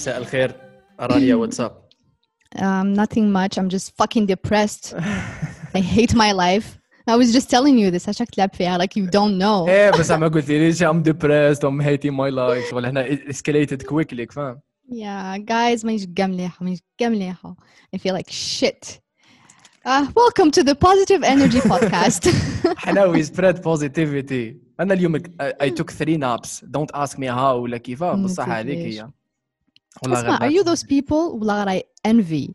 مساء الخير أرانيا, واتساب. Nothing much. I'm just fucking depressed. I hate my life. I was just telling you this. عشان تلعب فيها like you don't know. إيه بس عم قلت ليش I'm depressed. I'm hating my life. ولا هنا escalated quickly. فاهم؟ Yeah, guys, مش جمليحة. I feel like shit. Welcome to the Positive Energy Podcast. حناوي spread positivity. أنا اليوم I took 3 naps. Don't ask me how ولا كيفا. بصح هذيك هي. Asma, are you those people that I envy?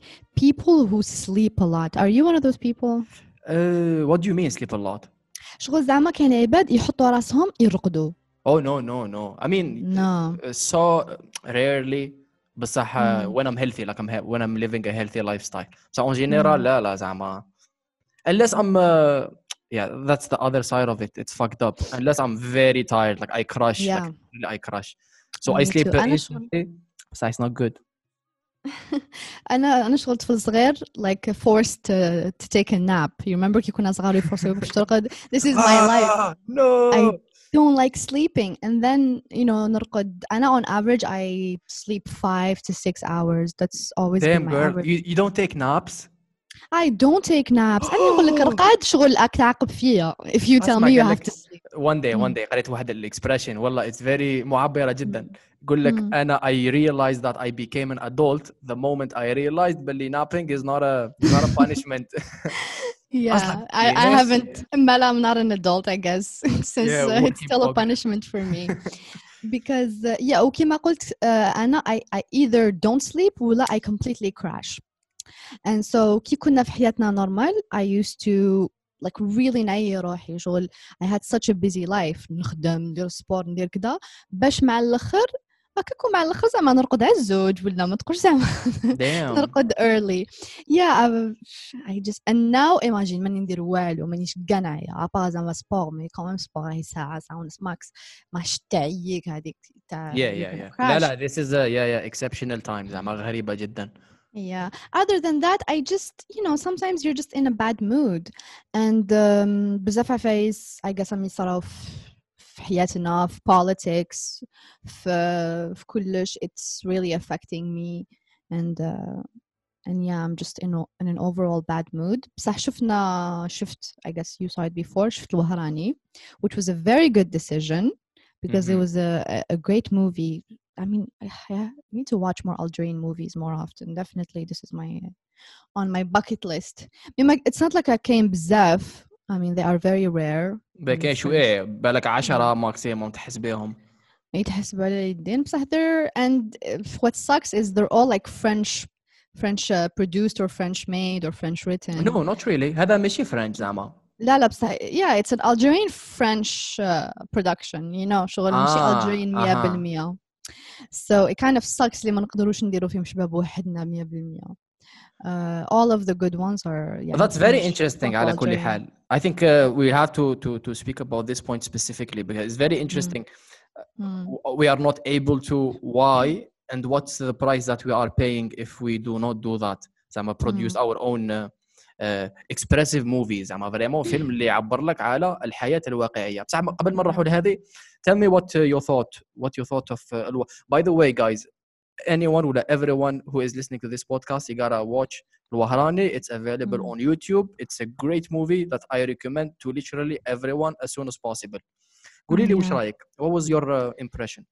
People who sleep a lot. Are you one of those people? What do you mean sleep a lot? شغل زعما كان العباد يحطوا راسهم يرقدوا. Oh no. I mean no. So rarely. بصح when I'm healthy, like when I'm living a healthy lifestyle. So in general, لا زعما. Unless I'm yeah, that's the other side of it. It's fucked up. Unless I'm very tired, like I crash, yeah. So I sleep. So it's not good. أنا شغلت في الصغير like forced to take a nap. You remember كي كنا صغار يفرصوا يشتغل. This is my life. No. I don't like sleeping. And then you know نرقد. أنا on average I sleep 5 to 6 hours. That's always been my average. Damn girl, you don't take naps. I don't take naps. أنا أقول لك رقاد شغل أتعاقب فيها. If you tell me you have to sleep. One day. قريت واحد الإكسبريشن والله it's very معبرة جدا. قل لك أنا I realized that I became an adult the moment I realized that napping is not a punishment. Yeah, I haven't. Well, I'm not an adult, I guess, since it's still a punishment for me. Because yeah, وكما قلت أنا I either don't sleep ولا I completely crash. And so كي كنا في حياتنا normal, I used to like really نعي روحي شغل. I had such a busy life. نخدم, ندير سبور, ندير كذا. باش مع الآخر أكاكو مع الآخر زعما نرقد على الزوج ولا ما تقولش زعما. نرقد early. Yeah, I just and now imagine ماني ندير والو مانيش قنعية. أبا زعما سبور مي كمان سبور هي ساعة ونص ماكس. ماش تعييك هذيك تاع. Yeah. لا this is a yeah exceptional time زعما غريبة جدا. Yeah. Other than that, I just, you know, sometimes you're just in a bad mood, and بزاف فايس. I guess I'm sort of في حياتنا, في politics, في كلش. It's really affecting me, and yeah, I'm just in an overall bad mood. بصح شفت. I guess you saw it before. شفت الوهراني, which was a very good decision because it was a great movie. I mean, I need to watch more Algerian movies more often. Definitely, this is on my bucket list. It's not like I came bzaf. I mean, they are very rare. بكاي شو إيه؟ بالك 10 maximum تحسبهم. يتحسب على الدين بصح they're and what sucks is they're all like French produced or French made or French written. No, not really. هذا مشي French زعما. لا بصح yeah, it's an Algerian French production. You know, شغل مشي Algerian 100%. So it kind of sucks لما نقدروش نديرو فيهم شباب وحدنا 100%. All of the good ones are. Yeah, that's very interesting. على كل حال, I think we have to speak about this point specifically because it's very interesting. We are not able to why and what's the price that we are paying if we do not do that. زعما produce our own expressive movies. زعما vraiment فيلم اللي يعبر لك على الحياة الواقعية. بصح قبل ما نروحوا لهذه. Tell me what you thought of by the way guys, anyone or everyone who is listening to this podcast, you gotta watch الوهراني. It's available on YouTube. It's a great movie that I recommend to literally everyone as soon as possible. قولي لي وش رايك, what was your impression?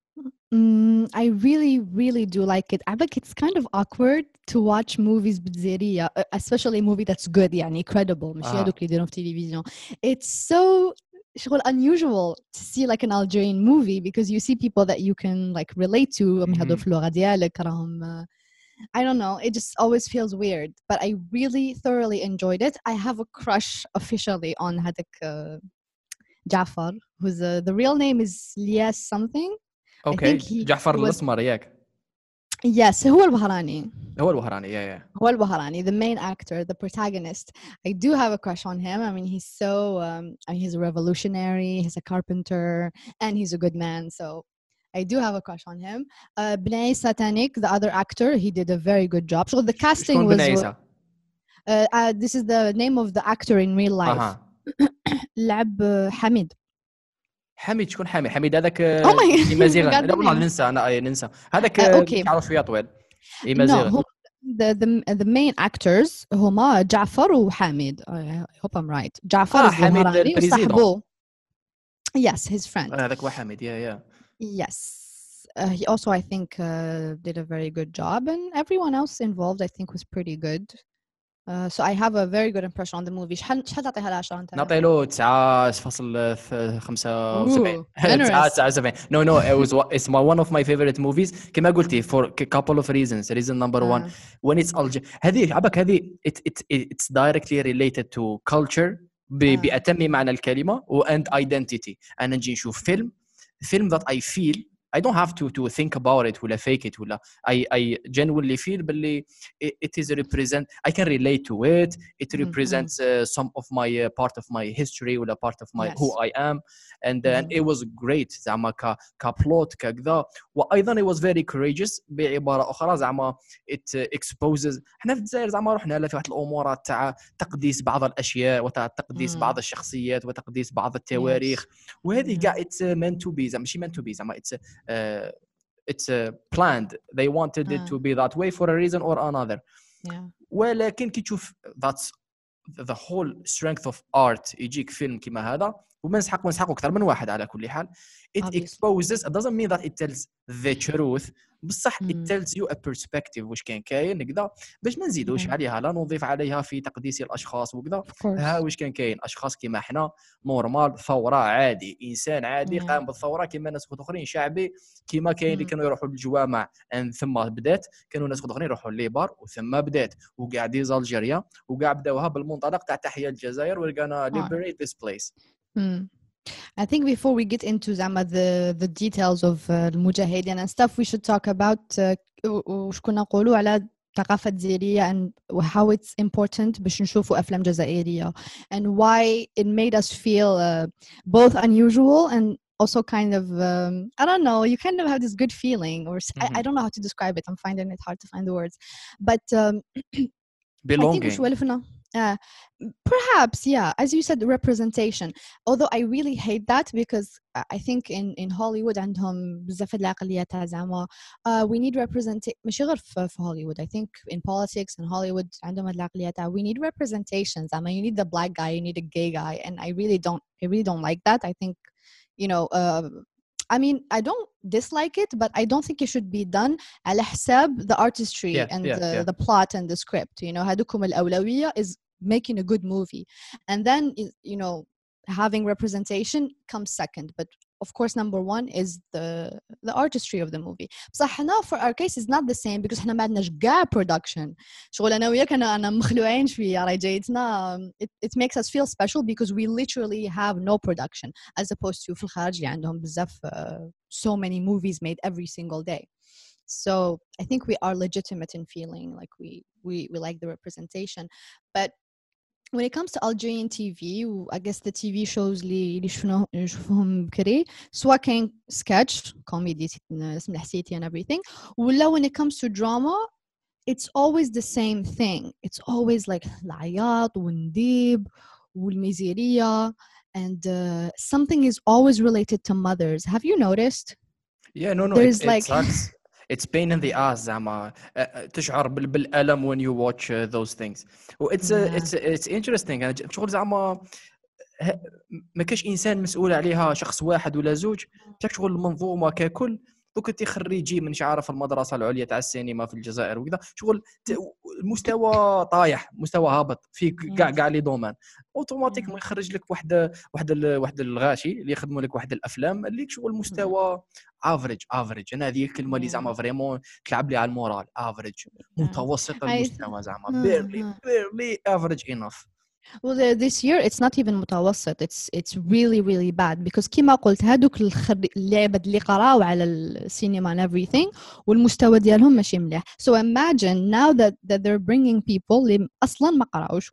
I really do like it. I think it's kind of awkward to watch movies بتزيرية, especially a movie that's good, يعني credible, مش هادوك اللي يديرون في التلفزيون. It's so شغل unusual to see like an Algerian movie because you see people that you can like relate to. I don't know, it just always feels weird, but I really thoroughly enjoyed it. I have a crush officially on Hadik Jaafar, who's the real name is Lias something. Okay, Jaafar Al-Asmari, yeah. Yes, هو الوهراني yeah. هو الوهراني, the main actor, the protagonist. I do have a crush on him. I mean, he's so he's a revolutionary, he's a carpenter, and he's a good man. So I do have a crush on him. Bnei Satanik, the other actor, he did a very good job. So the casting was this is the name of the actor in real life. لعب حميد. حميد شكون حميد؟ حميد هذاك المزيغان. لا والله ننسى انا ننسى هذاك شعره شويه طويل المزيغان. The main actors هما جعفر وحميد. I hope I'm right. جعفر الوهراني وصاحبه. Yes, his friend. هذاك وحميد yeah. Yes. He also, I think, did a very good job, and everyone else involved, I think, was pretty good. So I have a very good impression on the movie. شحال تعطيها على 10 انت؟ نعطي له 9.75. 9.75. No, it's one of my favorite movies. كما قلتي for a couple of reasons. Reason number one, when it's Algerian. هذه it's directly related to culture بأتم معنى الكلمة and identity. أنا نجي نشوف film that I feel I don't have to think about it ولا fake it ولا I genuinely feel بلي it is represent I can relate to it. It represents some of my part of my history ولا part of my who I am, and then it was great زعما كplot كذا. وأيضا it was very courageous بعبارة أخرى زعما it exposes. إحنا في الجزائر زعما رحنا لفي واحد الأمور تاع تقديس بعض الأشياء وتقديس بعض الشخصيات وتقديس بعض التواريخ, وهذه قاع it's meant to be زعما ماشي meant to be زعما it's it's planned. They wanted it to be that way for a reason or another. Yeah. ولكن كي تشوف that's the whole strength of art. يجيك فيلم كيما هذا ومنسحق أكثر من واحد على كل حال. It exposes. It doesn't mean that it tells the truth. بصح it tells you a perspective وش كان كاين هكذا باش ما نزيدوش عليها لا نضيف عليها في تقديس الاشخاص وكذا. ها وش كان كاين اشخاص كيما حنا نورمال ثوره عادي انسان عادي قام بالثوره كيما ناس اخرين شعبي كيما كاين اللي كانوا يروحوا للجوامع ثم بدات كانوا ناس اخرين يروحوا للبار وثم بدات وكاع دي الجزائر وكاع بداوها بالمنطلق تاع تحيه الجزائر ولقانا liberate this place. I think before we get into Zama the details of المجاهدين and stuff, we should talk about وش كنا نقولوا على ثقافة الجزائرية and how it's important باش نشوفوا أفلام جزائرية and why it made us feel both unusual and also kind of I don't know, you kind of have this good feeling or I don't know how to describe it. I'm finding it hard to find the words, but belonging. Perhaps, yeah, as you said, representation. Although I really hate that because I think in Hollywood عندهم بزاف العقلية تاع زعما we need representation. ماشي غير في Hollywood. I think in politics and Hollywood عندهم العقلية تاع we need representations. I mean, you need the black guy, you need a gay guy, and I really don't like that. I think, you know, I mean, I don't dislike it, but I don't think it should be done على حساب the artistry and the plot and the script. You know, هادوكم الأولوية is making a good movie, and then you know having representation comes second, but of course number one is the artistry of the movie. بصح هنا for our case it's not the same because احنا ما عندناش كاع production شغل انا وياك انا مخلوعين شويه راهي جايتنا. It makes us feel special because we literally have no production as opposed to في الخارج اللي عندهم بزاف so many movies made every single day. So I think we are legitimate in feeling like we like the representation. But when it comes to Algerian TV, I guess the TV shows اللي شفناهم بكري سواء كان sketch comedy اسم الحسيتي and everything, ولا when it comes to drama it's always the same thing. It's always like العياط والنديب والميزيرية and something is always related to mothers. Have you noticed? Yeah, no, there's like it's pain in the ass زعما تشعر بالألم when you watch those things. It's interesting شغل زعما ما كاش إنسان مسؤول عليها شخص واحد ولا زوج شغل المنظومة ككل. دوك انت خريجي من شعاره في المدرسة العليا تاع السينما في الجزائر وكذا شغل مستوى طايح مستوى هابط في كاع لي دومان اوتوماتيك ما يخرج لك واحد الغاشي اللي يخدموا لك واحد الافلام اللي شغل مستوى افريج. انا هذه الكلمه اللي زعما فريمون تلعب لي على المورال. افريج متوسط المستوى زعما بيرلي افريج انف. Well, this year it's not even متوسط. It's really really bad because كما قلت هادوك اللعبة اللي قراو على السينما and everything والمستوى ديالهم ماشي مليح. So imagine now that they're bringing people اللي أصلاً ما قراوش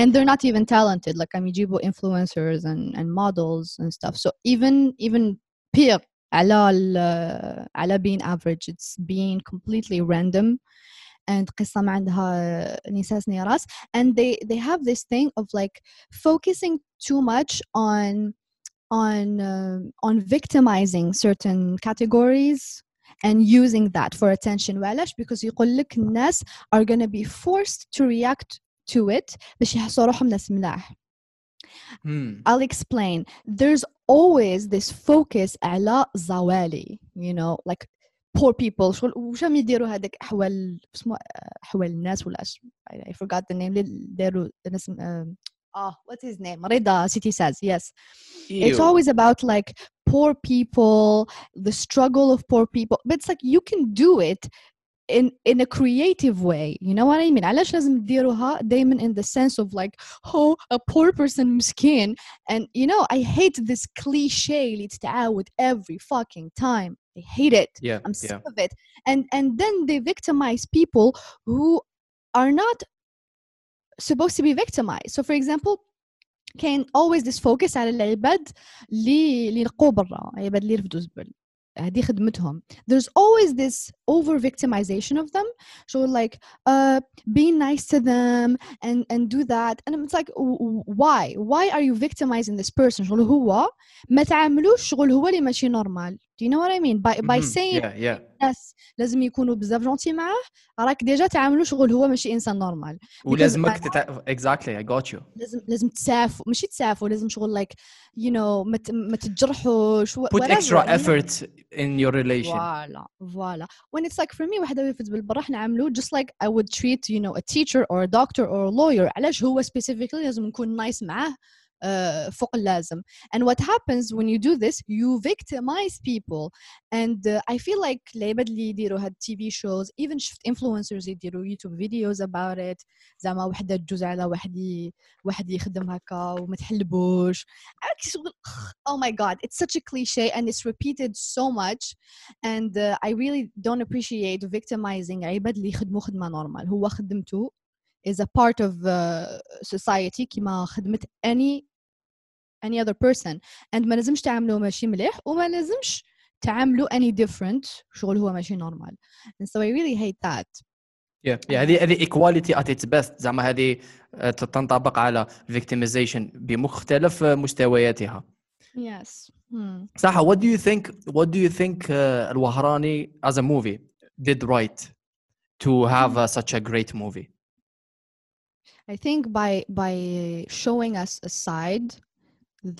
and they're not even talented like I'm يجيبوا influencers and models and stuff. So even peer على being average. It's being completely random. And قصة ما عندها نساس نيراس and they have this thing of like focusing too much on on victimizing certain categories and using that for attention. وعلاش? Because يقول لك الناس are going to be forced to react to it باش يحسوا روحهم ناس ملاح. I'll explain. There's always this focus على زوالي, you know, like poor people. وش عم يديروا هذاك أحوال اسمه أحوال الناس ولا I forgot the name. داروا الناس what's his name? Reda City says yes. Ew. It's always about like poor people, the struggle of poor people. But it's like you can do it in a creative way. You know what I mean? علاش لازم تديروها دايما in the sense of like oh a poor person مسكين, and you know I hate this cliche اللي تتعاود every fucking time. I hate it. Yeah, I'm sick of it. And then they victimize people who are not supposed to be victimized. So for example, كان always this focus على العباد اللي يلقوا برا, العباد اللي يرفدوا زبل, هذه خدمتهم. There's always this over-victimization of them. So like be nice to them and do that. And it's like why? Why are you victimizing this person? شغل هو ما تعاملوش, شغل هو اللي ماشي normal. Do you know what I mean? By saying yes, لازم يكونوا بزاف جونتي معاه, راك ديجا تعاملوا شغل هو ماشي انسان normal. ولازمك exactly I got you. لازم تسافوا, ماشي تسافوا, لازم شغل like you know ما تجرحوش. Put extra effort in your relation. Voila. When it's like for me, واحد يفوت بالبرح نعملو just like I would treat you know a teacher or a doctor or a lawyer. علاش هو specifically لازم نكون nice معاه فوق اللازم. And what happens when you do this, you victimize people. And I feel like العباد اللي يديروا هاد TV shows, even شفت influencers يديروا YouTube videos about it. زعما وحده تجوز على واحد يخدم هكا وما تحلبوش. Oh my god, it's such a cliche and it's repeated so much. And I really don't appreciate victimizing عباد اللي يخدموا خدمة normal. هو خدمته is a part of society كما خدمة any other person, and ما لازمش تعاملوا ماشي مليح وما لازمش تعاملوا any different, شغل هو ماشي normal. And so I really hate that. Yeah, هذه equality at its best. زعما هذه تنطبق على victimization بمختلف مستوياتها. Yes. صح. What do you think الوهراني as a movie did right to have such a great movie? I think by showing us a side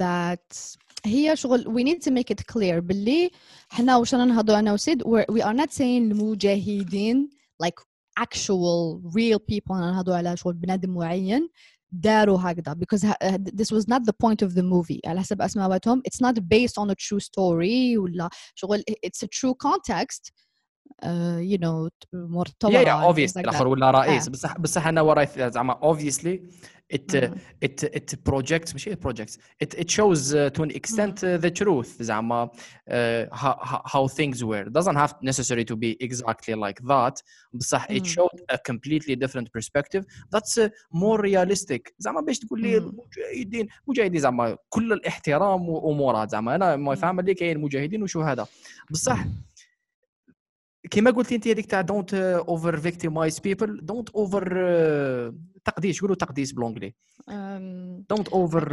that هي شغل we need to make it clear باللي حنا واش رانا نهضروا انا وسيد, we are not saying المجاهدين like actual real people, رانا نهضروا على شغل بنادم معين داروا هكذا, because this was not the point of the movie. على حسب اسماواتهم it's not based on a true story ولا شغل it's a true context. You know, مرتبط. Yeah, obviously. الآخر ولا رئيس. بس أنا وراء زعما obviously it projects, مش projects. It shows to an extent the truth. زعما how things were. Doesn't have necessary to be exactly like that. بس it showed a completely different perspective. That's more realistic. زعما بيش تقول لي مجاهدين زعما كل الاحترام وأمورات زعما أنا ما فاهم لي كاين مجاهدين وشو هذا. بصح كما قلت انت هذيك تاع don't over-victimize people, don't over تقديس, قولوا تقديس بالانجلي. Don't over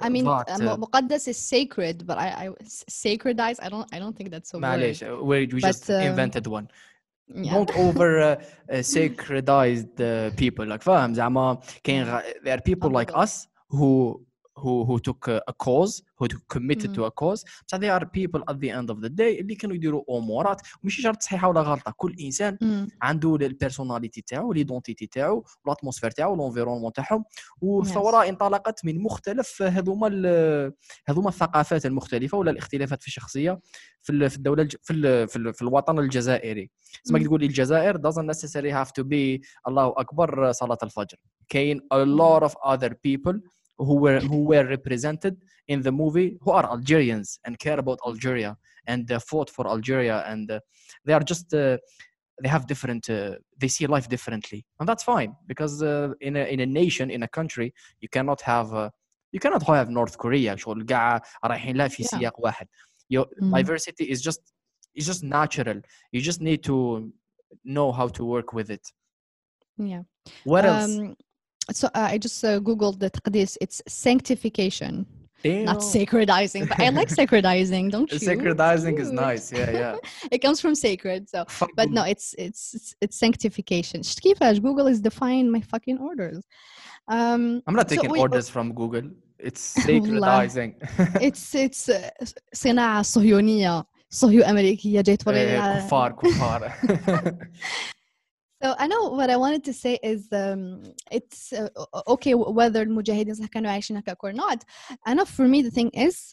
I mean مقدس is sacred, but I sacredize, I don't think that's so word. معليش, we just invented one. Yeah. Don't over sacredize the people, like فاهم زعما كاين there are people like us who took a cause, who committed to a cause. So there are people at the end of the day اللي كانوا يديروا امورات مش شرط صحيحه ولا غلطه. كل انسان عنده البيرسوناليتي تاعو, ليدونتيتي تاعو, والاتموسفير تاعو, والانفيرونمون تاعهم. والثوره انطلقت من مختلف هذوما الثقافات المختلفه ولا الاختلافات في الشخصيه في الدوله في الوطن الجزائري. كما تقولي الجزائر doesn't necessarily have to be الله اكبر صلاه الفجر. كاين a lot of other people who were represented in the movie who are Algerians and care about Algeria and fought for Algeria, and they are just they have different they see life differently, and that's fine, because in a nation, in a country, you cannot have North Korea شغل قاع رايحين لها في سياق واحد. Diversity is just natural. You just need to know how to work with it. Yeah. What else? So I just googled the taqdis. It's sanctification. Damn. Not sacredizing, but I like sacredizing, don't you? Sacredizing is nice, yeah, yeah. It comes from sacred, so. But no, it's sanctification. Shtkifaj, Google is defying my fucking orders. I'm not taking orders from Google. It's sacredizing. It's صناعة صهيونية, صهيو أمريكية جيت وريها. كفار. So I know what I wanted to say is it's okay whether المجاهدين كانوا عايشين هكاك or not. I know for me the thing is,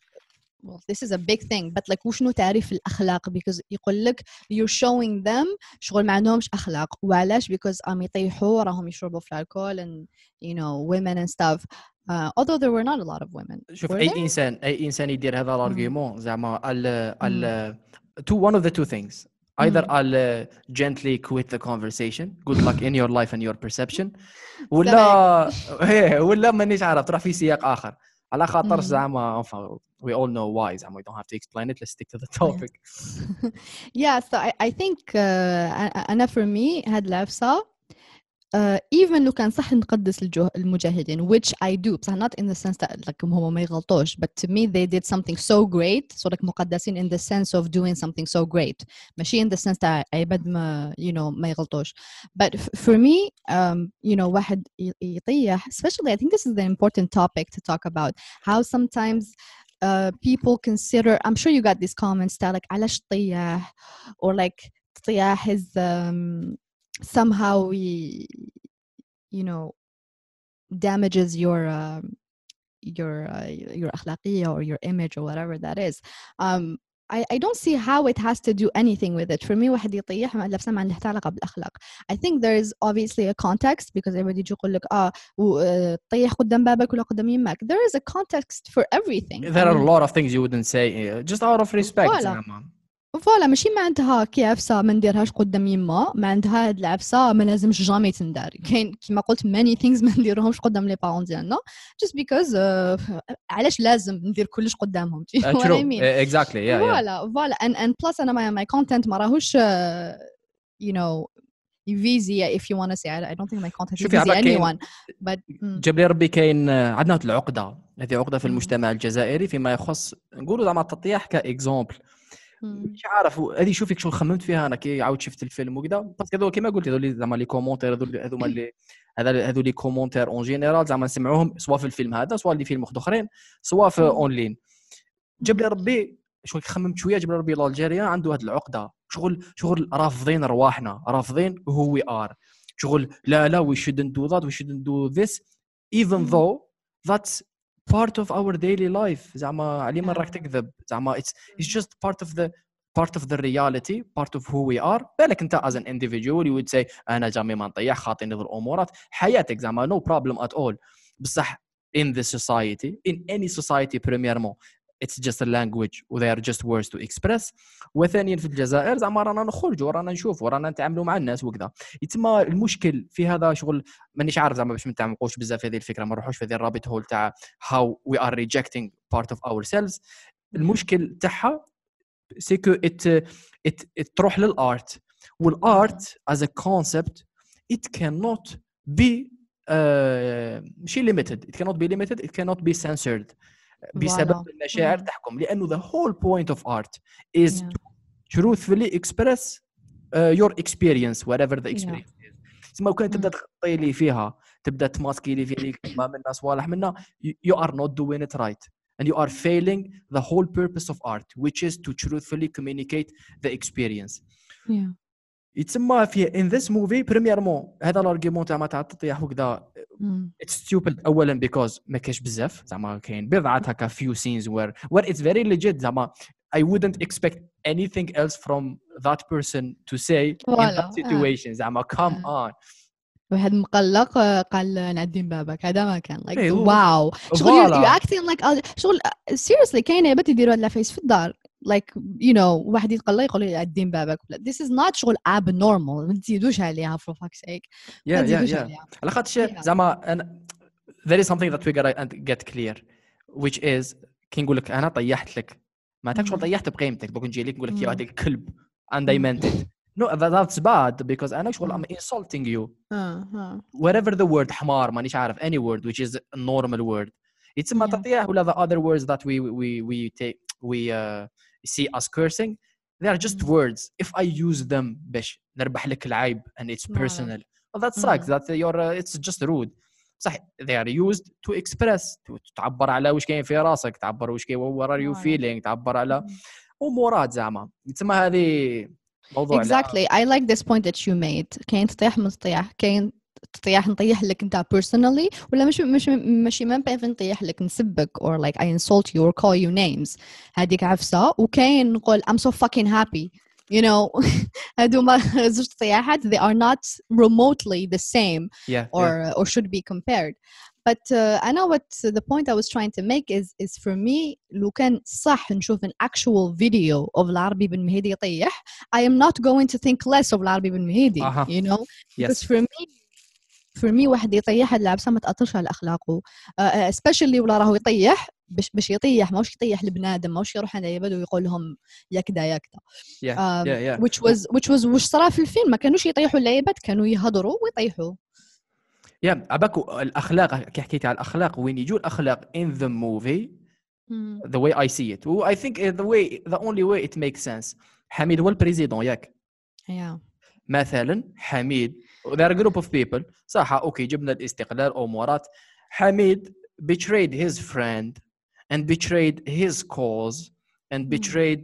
well, this is a big thing, but like وشنو تعريف الأخلاق, because يقول لك you're showing them شغل ما عندهمش أخلاق. وعلاش? Because عم يطيحوا, راهم يشربوا في الكحول and you know women and stuff. Although there were not a lot of women. شوف أي إنسان يدير هذا الأرجيمون زعما ال one of the two things. Either I'll gently quit the conversation. Good luck in your life and your perception. ولا مانيش عارف تروح في سياق آخر. على خاطر زعما we all know why. زعما we don't have to explain it. Let's stick to the topic. Yeah. So I think أنا for me had لفسة. Even لو كان صح نقدس المجاهدين, which I do, but not in the sense that like هم ما يغلطوش, but to me they did something so great, so like مقدسين in the sense of doing something so great, ماشي in the sense that عباد ما you know ما يغلطوش. But for me, you know, واحد يطيح, especially I think this is an important topic to talk about, how sometimes people consider, I'm sure you got these comments that like علاش طيح, or like طيح is somehow we, you know, damages your akhlaqiyya or your image or whatever that is. I don't see how it has to do anything with it. For me, واحد يطيح ما لفسه ما له علاقة بالأخلاق. I think there is obviously a context, because everybody just يقول لك طيح قدام بابك ولا قدام يمك. There is a context for everything. There are a lot of things you wouldn't say just out of respect. فوالا ماشي ما عندها كي عفسه ما نديرهاش قدام يما, ما عندها هاد العفسه ما لازمش جامي تندار. كاين كيما قلت many things ما نديرهمش قدام لي بارون ديالنا just because علاش لازم ندير كلش قدامهم. Exactly, yeah. فوالا and plus انا my content ما راهوش you know easy if you want to say I don't think my content is easy anyone, but جاب لي ربي كاين عندنا العقده, هذه عقده في المجتمع الجزائري فيما يخص نقولوا زعما التطيح كاكزامبل. مش عارف هذه, شوفك شو خممت فيها انا كي عاود شفت الفيلم وكذا, بس هذو كيما قلت هذول زعما لي كومونتير, هذوما اللي هذو لي كومونتير اون جينيرال زعما نسمعوهم سواء في الفيلم هذا سواء اللي فيلم اخرين سواء في اونلاين. جاب لي ربي شوي خممت شويه, جاب لي ربي الجزائريان عنده هذه العقده, شغل رافضين رواحنا, رافضين هو وي ار, شغل لا وي شودنت دو ذات, وي شودنت دو ذس ايفن ذو ذاتس part of our daily life. زعما علي من راك تكذب زعما it's just part of the reality, part of who we are. بالك انت as an individual you would say انا جامي ما نطيح, خاطي نظر امورات حياتك زعما no problem at all. بصح in the society, in any society, premièrement it's just a language or they are just words to express. وثانيا في الجزائر زعما رانا نخرج ورانا نشوف ورانا نتعاملوا مع الناس وكذا. يتما المشكل في هذا شغل مانيش عارف زعما باش ما نتعمقوش بزاف في هذه الفكره, ما نروحوش في هذه الرابط هول تاع how we are rejecting part of ourselves. المشكل تاعها سيكو it تروح للارت, والارت as a concept it cannot be ماشي limited, it cannot be limited, it cannot be censored بسبب المشاعر تحكم, لأنه the whole point of art is to truthfully express your experience, whatever the experience is. سما كنت تبدأ تغطي لي فيها, تبدأ تماسكي لي فيها كما منا صوالح منا, you are not doing it right and you are failing the whole purpose of art, which is to truthfully communicate the experience. يتسمى في in this movie premièrement هذا الارجيومون تاع ما تعطيح وكذا it's stupid اولا because ما كاش بزاف زعما كاين بضعه هكا few scenes where it's very legit زعما I wouldn't expect anything else from that person to say in that situation زعما come on. واحد مقلق قال نعدي بابك, هذا ما كان like wow شغل you acting like شغل seriously كاينه بنت يديروا على فيس في الدار like you know واحد يتقلق يقول لي قدام بابك. This is not شغل abnormal, ما تزيدوش عليها for fuck's sake. Yeah. على خاطر زعما there is something that we gotta get clear, which is كي نقول لك انا طيحت لك ما تاكش طيحت بقيمتك, دوك نجي لك نقول لك يا هذا الكلب and I meant it. No, that's bad because أنا شغل I'm insulting you. Whatever the word حمار مانيش عارف any word which is a normal word. It's matatiya or the other words that we see as cursing. They are just words. If I use them, bish, نربح لك العيب, and it's personal. Well, that sucks. That it's just rude. صح, they are used to express, تعبر على وش كاين في راسك, تعبر وش كاين, what are you feeling, تعبر على امورات زعما. تسمى هذه موضوع. Exactly. I like this point that you made. كاين تطيح من تطيح, كاين تطيح نطيح لك انت personally, ولا مش ما بين نطيح لك نسبك or like I insult you or call you names. هذيك عفسه. وكاين نقول I'm so fucking happy. You know, هادوما زوج طياحات, they are not remotely the same or should be compared. But I know what the point I was trying to make is for me, لو كان صح نشوف an actual video of لاربي بن مهدي يطيح, I am not going to think less of لاربي بن مهدي, you know? Because for me واحد يطيح العبسة ما تأثرش على أخلاقه, especially ولا راهو يطيح باش يطيح, ماوش يطيح لبنادم, ماوش يروح عند عباد ويقول لهم يكدا which was وش صرا في الفيلم. ما كانوش يطيحوا العباد, كانوا يهضروا ويطيحوا. يا عباكو الأخلاق, كي حكيت على الأخلاق, وين يجوا الأخلاق in the movie the way I see it, I think the only way it makes sense. حميد هو البريزيدون ياك, مثلا حميد there are group of people صح, اوكي جبنا الاستقلال او مرات, حميد betrayed his friend and betrayed his cause and betrayed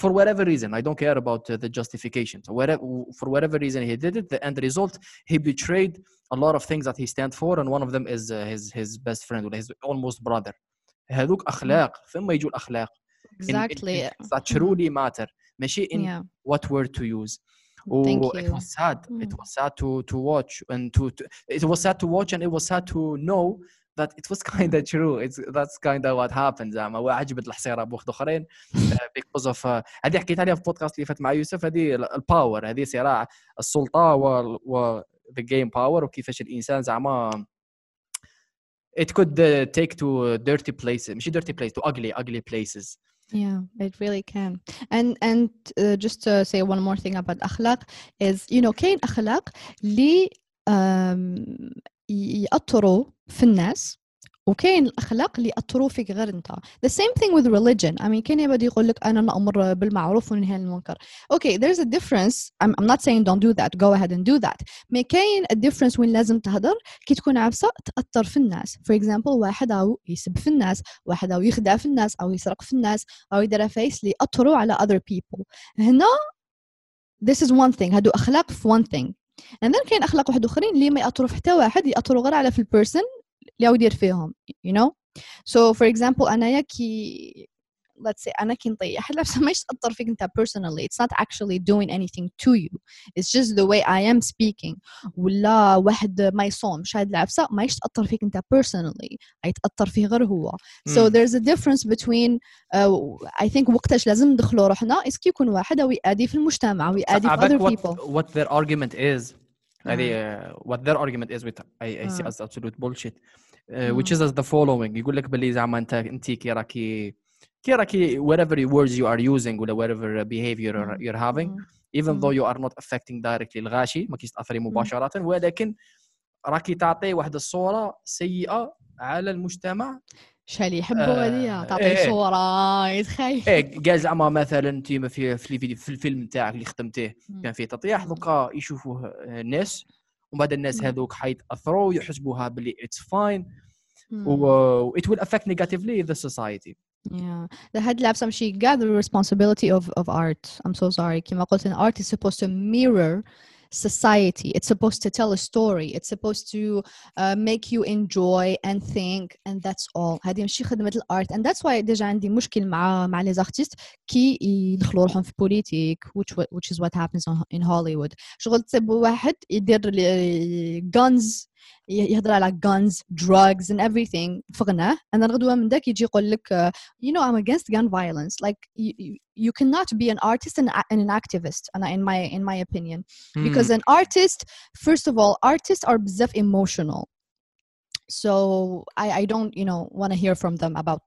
for whatever reason. I don't care about the justification. So whatever, for whatever reason he did it, the end result, he betrayed a lot of things that he stands for, and one of them is his best friend or his almost brother. هذوك أخلاق, ثم يجوا الأخلاق. Exactly. That truly matter. ماشي in what word to use. Oh, it was sad. It was sad to watch and to. It was sad to watch and it was sad to know that it was kind of true. That's kind of what happened. زعما وعجبت الحصيرة بوخد أخرين because of هذه حكيت عليها في بودكاست اللي فات مع يوسف. هذه الباور, هذه صراع السلطة و the game power, وكيفاش الإنسان زعما it could take to dirty places, مش dirty places, to ugly places. Yeah, it really can. And just to say one more thing about أخلاق is, you know, كاين أخلاق لي يأثروا في الناس, وكاين الأخلاق اللي يأثروا فيك غير أنت. The same thing with religion. I mean, كاين يبدي يقول لك أنا أمر بالمعروف ونهي عن المنكر. Okay, there's a difference. I'm not saying don't do that. Go ahead and do that. ما كاين a difference وين لازم تهدر كي تكون عبسة تأثر في الناس. For example, واحد أو يسب في الناس, واحد أو يخدع في الناس, أو يسرق في الناس, أو يدير فايس اللي يأثروا على other people. هنا this is one thing. هادو أخلاق في one thing. And then كاين أخلاق واحد أخرين اللي ما يأثروا في حتى واحد, يأثروا غير على في البيرسون اللي يدير فيهم, you know. So for example, أنا كي let's say أنا كي نطيح لابسة ماش تأثر فيك أنت personally. It's not actually doing anything to you. It's just the way I am speaking. ولا واحد ما يصوم شاد لابسة ماش تأثر فيك أنت personally. يتأثر فيه غير هو. So there's a difference between I think وقتاش لازم ندخلو روحنا is كي يكون واحد ويأدي في المجتمع ويأدي في other people. What their argument is. What their argument is with I see as absolute bullshit, which is as the following. يقول لك بلي زعما انت كي راكي whatever words you are using or whatever behavior you're having, even though you are not affecting directly الغاشي, ما كيش تأثري مباشرة, ولكن راكي تعطي واحدة الصورة سيئة على المجتمع. شالي يحبوا هذه تعطي صورة يتخيل. قال زعما مثلا انت في الفيلم نتاعك اللي خدمتيه كان فيه تطيح, دوكا يشوفوه الناس ومن بعد الناس هذوك حيتأثروا ويحسبوها بلي it's fine و it will affect negatively the society. Yeah, the headlamp some she got the responsibility of art. I'm so sorry. كما قلت, an art is supposed to mirror society. It's supposed to tell a story. It's supposed to make you enjoy and think, and that's all. هذه ماشي خدمة الارت, and that's why ديجا عندي مشكل مع les artistes كي يدخلوا روحهم في بوليتيك, which is what happens in Hollywood. شغل تصيب واحد يدير guns, يهضر على guns, drugs and everything فغناه, and then غدوة من داك يجي يقول لك you know, I'm against gun violence. Like you cannot be an artist and an activist, and in my opinion, because an artist, first of all, artists are bzaf emotional, so I don't, you know, want to hear from them about,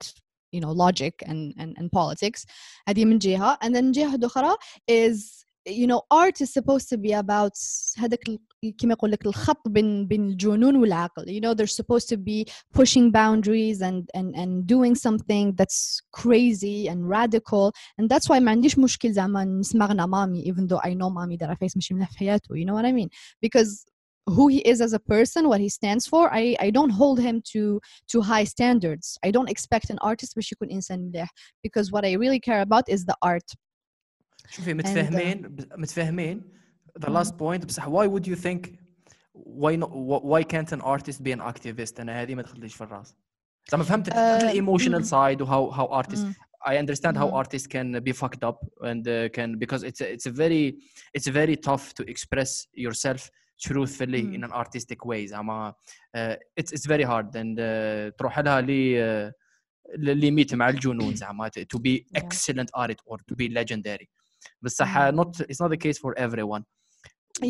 you know, logic and politics. هذه من جهة, and then جهة أخرى is you know art is supposed to be about هذاك كما يقول لك الخط بين الجنون والعقل. You know they're supposed to be pushing boundaries and doing something that's crazy and radical, and that's why ما عنديش مشكل زعما نسمع غنى مامي even though I know مامي that face ماشي مليح في حياته. You know what I mean? Because who he is as a person, what he stands for, I don't hold him to high standards. I don't expect an artist باش يكون إنسان مليح, because what I really care about is the art. شوفي متفاهمين the last point, بصح why would you think why can't an artist be an activist? أنا هذه ما دخلتليش في الراس زعما, فهمت the emotional side, how artists I understand how artists can be fucked up and can, because it's very tough to express yourself truthfully in an artistic way زعما, it's very hard, and تروح لها لليميت مع الجنون زعما to be excellent artist or to be legendary. بصح it's not the case for everyone.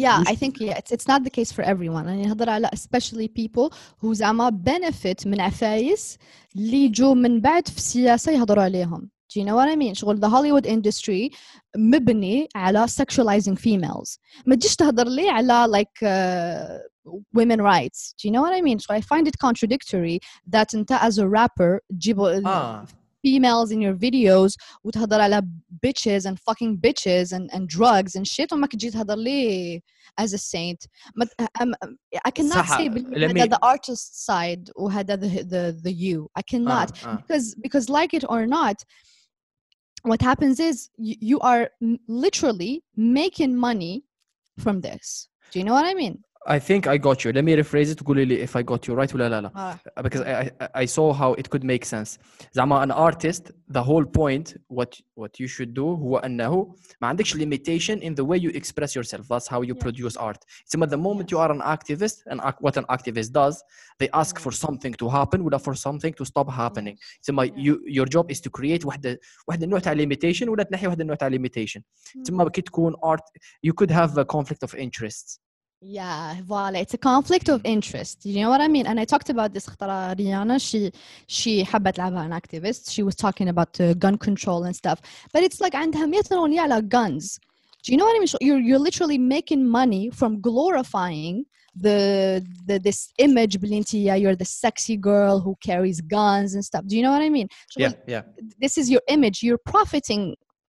Yeah, I think it's not the case for everyone. يعني نهضر على especially people who زعما benefit من عفايس اللي جو من بعد في السياسة يهضروا عليهم. Do you know what I mean? شغل the Hollywood industry مبني على sexualizing females. ما تجيش تهضر لي على like women rights. Do you know what I mean? So I find it contradictory that انت as a rapper تجيبوا females in your videos وتهضر على bitches and fucking bitches and drugs and shit, وما تجي تهضر لي as a saint. I cannot say the artist side وهذا the you. I cannot because like it or not, what happens is you are literally making money from this. Do you know what I mean? I think I got you. Let me rephrase it. تقولي لي if I got you right ولا لا. Because I saw how it could make sense. زعما an artist, the whole point what you should do هو أنه ما عندكش limitation in the way you express yourself. That's how you produce art. It's the moment you are an activist, and what an activist does, they ask for something to happen or for something to stop happening. It's your job is to create واحد النوع تاع limitation ولا تنحي واحد النوع تاع limitation. تسمى كي تكون art, you could have a conflict of interests. Yeah, voila. It's a conflict of interest. You know what I mean? And I talked about this. Khatara Rihanna, she حبت لعبها an activist. She was talking about gun control and stuff. But it's like عندها ميتنوني على guns. Do you know what I mean? So you're literally making money from glorifying the this image Belintia, you're the sexy girl who carries guns and stuff. Do you know what I mean? So yeah. This is your image. You're profiting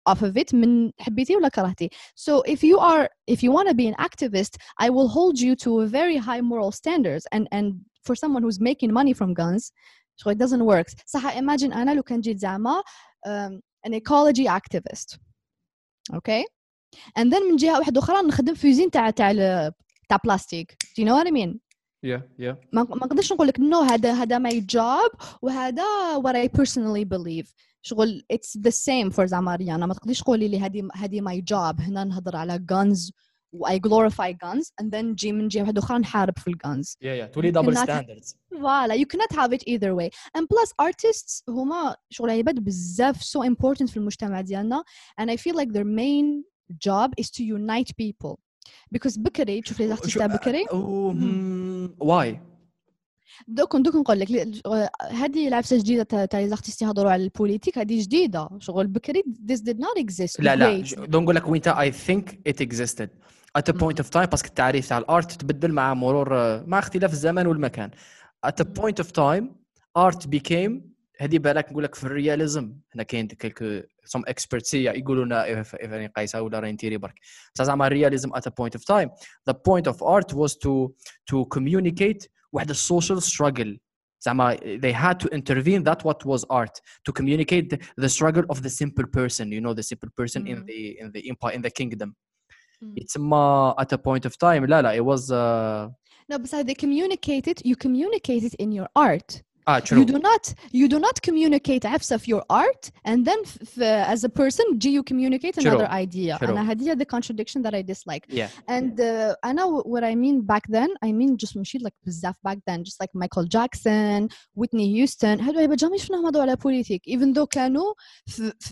off of it من حبيتي ولا كرهتي. So if you want to be an activist, I will hold you to a very high moral standards, and for someone who's making money from guns, so it doesn't work. صح, imagine أنا لو كان جيت زعما an ecology activist, okay, and then من جهة واحدة أخرى نخدم فوزين تاع بلاستيك. Do you know what I mean? Yeah. ما نقدرش نقول لك no, هذا my job وهذا what I personally believe. شغل it's the same for زعماريا. أنا ما تقدريش قولي لي هذه my job, هنا نهضر على guns و I glorify guns, and then جي من جي واحد أخرى نحارب في guns. Yeah, تولي double standards. Voila, you cannot have it either way. And plus artists هما شغل عباد بزاف so important في المجتمع ديالنا, and I feel like their main job is to unite people. Because بكري تشوف لي artists بكري. Why? دوك نقول لك هذه العفسه جديده تاع لي زارتيست يهضروا على البوليتيك, هذه جديده شغل بكري this did not exist. لا نقول لك وين تا I think it existed at a point of time, باسكو التعريف تاع الارت تبدل مع مرور مع اختلاف الزمن والمكان. At a point of time art became, هذه بالك نقول لك في الرياليزم هنا كاين كلك some experts يقولوا لنا إفراني قيساوي ولا راني تيري برك, بصح زعما الرياليزم at a point of time the point of art was to communicate واحد السوشيال struggle زعما, they had to intervene. That what was art, to communicate the struggle of the simple person, you know, the simple person in the empire, in the kingdom. It's at a point of time لا it was no, besides they communicated, you communicated in your art. True. You do not communicate عفسة of your art and then as a person you communicate another idea. And I had the contradiction that I dislike. Yeah. And I know what I mean back then. I mean just مشي like بزاف back then, just like Michael Jackson, Whitney Houston. هادو عباد جامي شفناهم هادو على politics, even though كانوا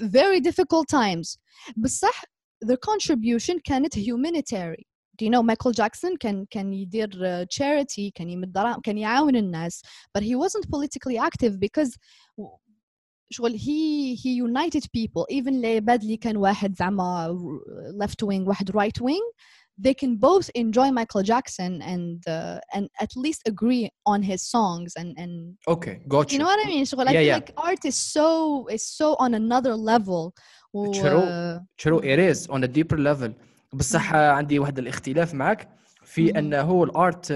very difficult times. بصح their contribution كانت humanitarian. Do you know Michael Jackson can يدير charity, can يعاون الناس, but he wasn't politically active because شغل he united people even اللي بدلي كان واحد زعما left wing واحد right wing, they can both enjoy Michael Jackson and at least agree on his songs and okay, gotcha. You know what I mean? So like, yeah, like art is so on another level. True, it is on a deeper level. بصح عندي واحد الاختلاف معك في أنه الart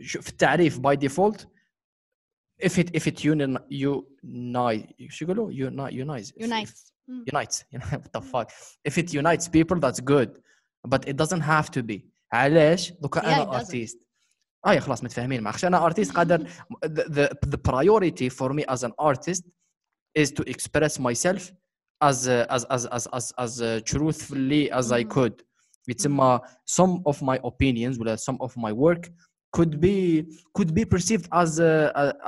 في التعريف by default if it if it unites people, that's good. But it doesn't have to be. علاش دوكا انا artist. خلاص متفاهمين معاك. انا artist قادر the priority for me as an artist is to express myself as truthfully as I could. يتسمى some of my opinions ولا some of my work could be perceived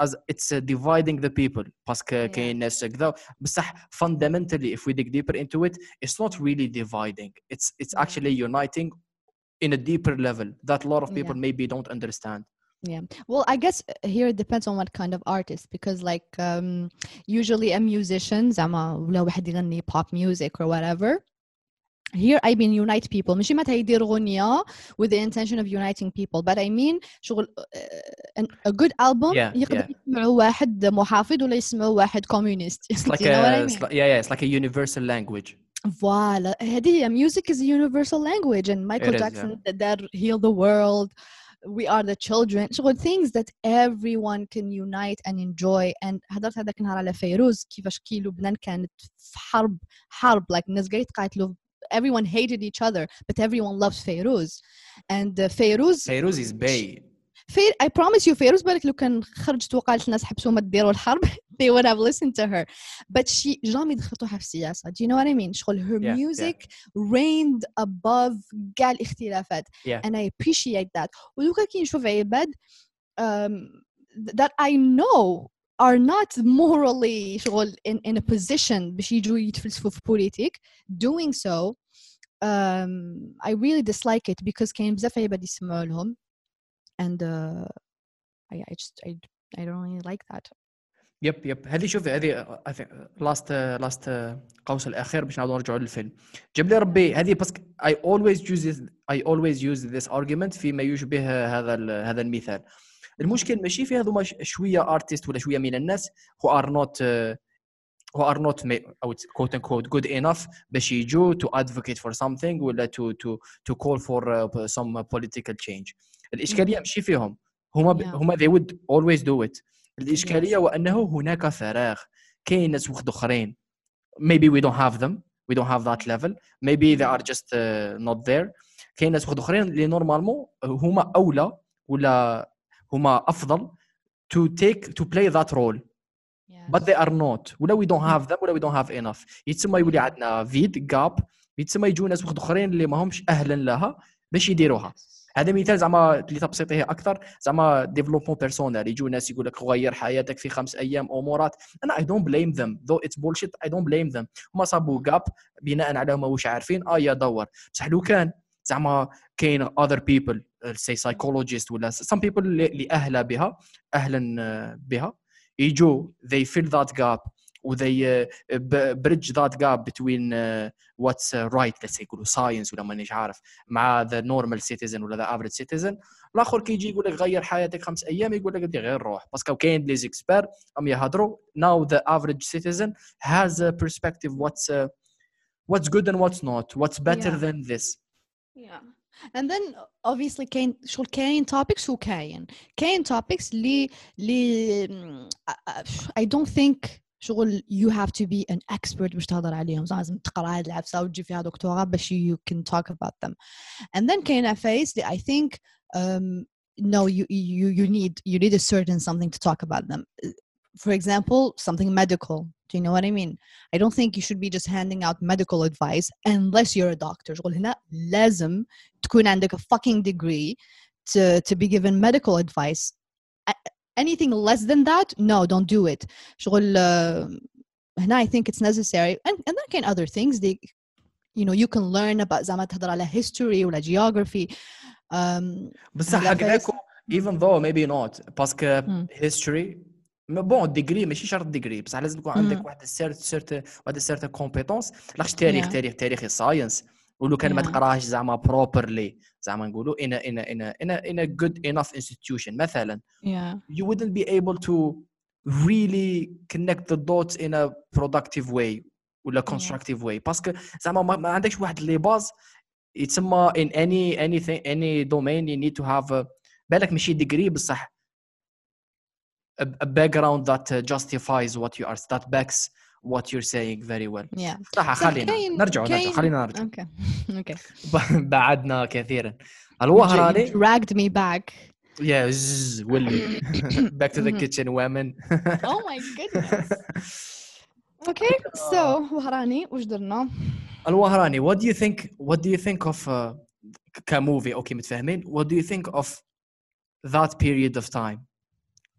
as it's dividing the people. باسكو كاين ناس كذا بصح fundamentally if we dig deeper into it, it's not really dividing. It's actually uniting in a deeper level that a lot of people maybe don't understand. Yeah. Well, I guess here it depends on what kind of artist, because like usually a musician زعما ولا واحد يغني pop music or whatever. Here I mean unite people. مش متى يدير غنية with the intention of uniting people, but I mean شغل a good album يقدر يسمعه واحد محافظ ولا يسمعه واحد communist. It's like it's like a universal language. Voila. هذه music is a universal language, and Michael Jackson that healed the world. We are the children. So things that everyone can unite and enjoy. And حضرت هذاك النهار على فيروز كيفاش كي لبنان كانت في حرب like الناس قاعد يتقاتلوا. Everyone hated each other, but everyone loves Fairuz. And Fairuz is bae. I promise you, Fairuz, but if كان خرجت وقالت للناس حبسوا ما تديروا الحرب, they would have listened to her. But she jamais دخلتوها في السياسة. Do you know what I mean? Her music reigned above قال اختلافات. And I appreciate that. ولوكا كي نشوف عباد that I know are not morally in a position باش يجوا يتفلسفوا في بوليتيك doing so. I really dislike it because كاين بزاف عباد يسمعوا لهم and I don't really like that. يب هذه شوفي هذه last قوس الأخير باش نعاودوا نرجعوا للفيلم. جاب لي ربي هذه باسكو I always use this argument فيما يشبه هذا المثال. المشكل ماشي في هذوما شويه ارتست ولا شويه من الناس who are not quote unquote good enough باش يجوا to advocate for something ولا to call for some political change. الاشكاليه ماشي فيهم هما they would always do it. الاشكاليه وانه هناك فراغ. كاين ناس اخرين maybe we don't have that level, maybe they are just not there. كاين ناس اخرين اللي نورمالمون هما اولى ولا هما أفضل to play that role, but they are not. ولا we don't have them, ولا we don't have enough. يتسمى يولي عندنا void gap. يتسمى يجون ناس أخرين اللي ما همش أهلا لها باش يديروها. هذا مثال زعما لتبسيطه أكثر زعما development personal. يجون ناس يقول لك غير حياتك في 5 أيام أمورات. أنا I don't blame them, though it's bullshit. I don't blame them. هما صابوا gap بناء على ما وش عارفين. يا دور. بصح لو كان زعما كاين other people say psychologist ولا some people اللي أهلا بها يجو they fill that gap or they bridge that gap between what's right let's say يقولوا science ولا مانيش عارف مع the normal citizen ولا the average citizen. الآخر كيجي يقول لك غير حياتك 5 أيام يقول لك دي غير روح بس كاين ليز إكسبير أم يهدروا. Now the average citizen has a perspective what's good and what's not, what's better than this. Yeah. And then obviously كاين topics وكاين topics لي I don't think شغل you have to be an expert باش تهضر عليهم. لازم تقرا هاد العفسه وتجي فيها دكتوراه باش you can talk about them. And then كاين phase لي I think no you need a certain something to talk about them. For example, something medical. Do you know what I mean? I don't think you should be just handing out medical advice unless you're a doctor. هنا لازم تكون عندك a fucking degree to be given medical advice. Anything less than that, no, don't do it. هنا I think it's necessary. And there can other things. You can learn about history or geography. Even though maybe not. Because history بون ديجري ماشي شرط ديجري بصح لازم يكون عندك واحد سيرت كومبيتونس لاش تاريخ ساينس ولو كان ما تقراهش زعما بروبرلي زعما نقولوا ان جود انف انستيتيوشن مثلا you wouldn't be able to really connect the dots in a productive way ولا constructive way باسكو زعما ما عندكش واحد لي باز يتسمى in any domain you need to have بالك ماشي ديجري بصح a background that justifies what you are that backs what you're saying very well. Yeah. صح خلينا نرجع. Okay. بعدنا كثيرا. الوهراني. You dragged me back. Yeah. Willie. Back to the kitchen, women. Oh my goodness. Okay. So الوهراني وش درنا؟ الوهراني. What do you think of كmovie? Okay, متفاهمين. What do you think of that period of time?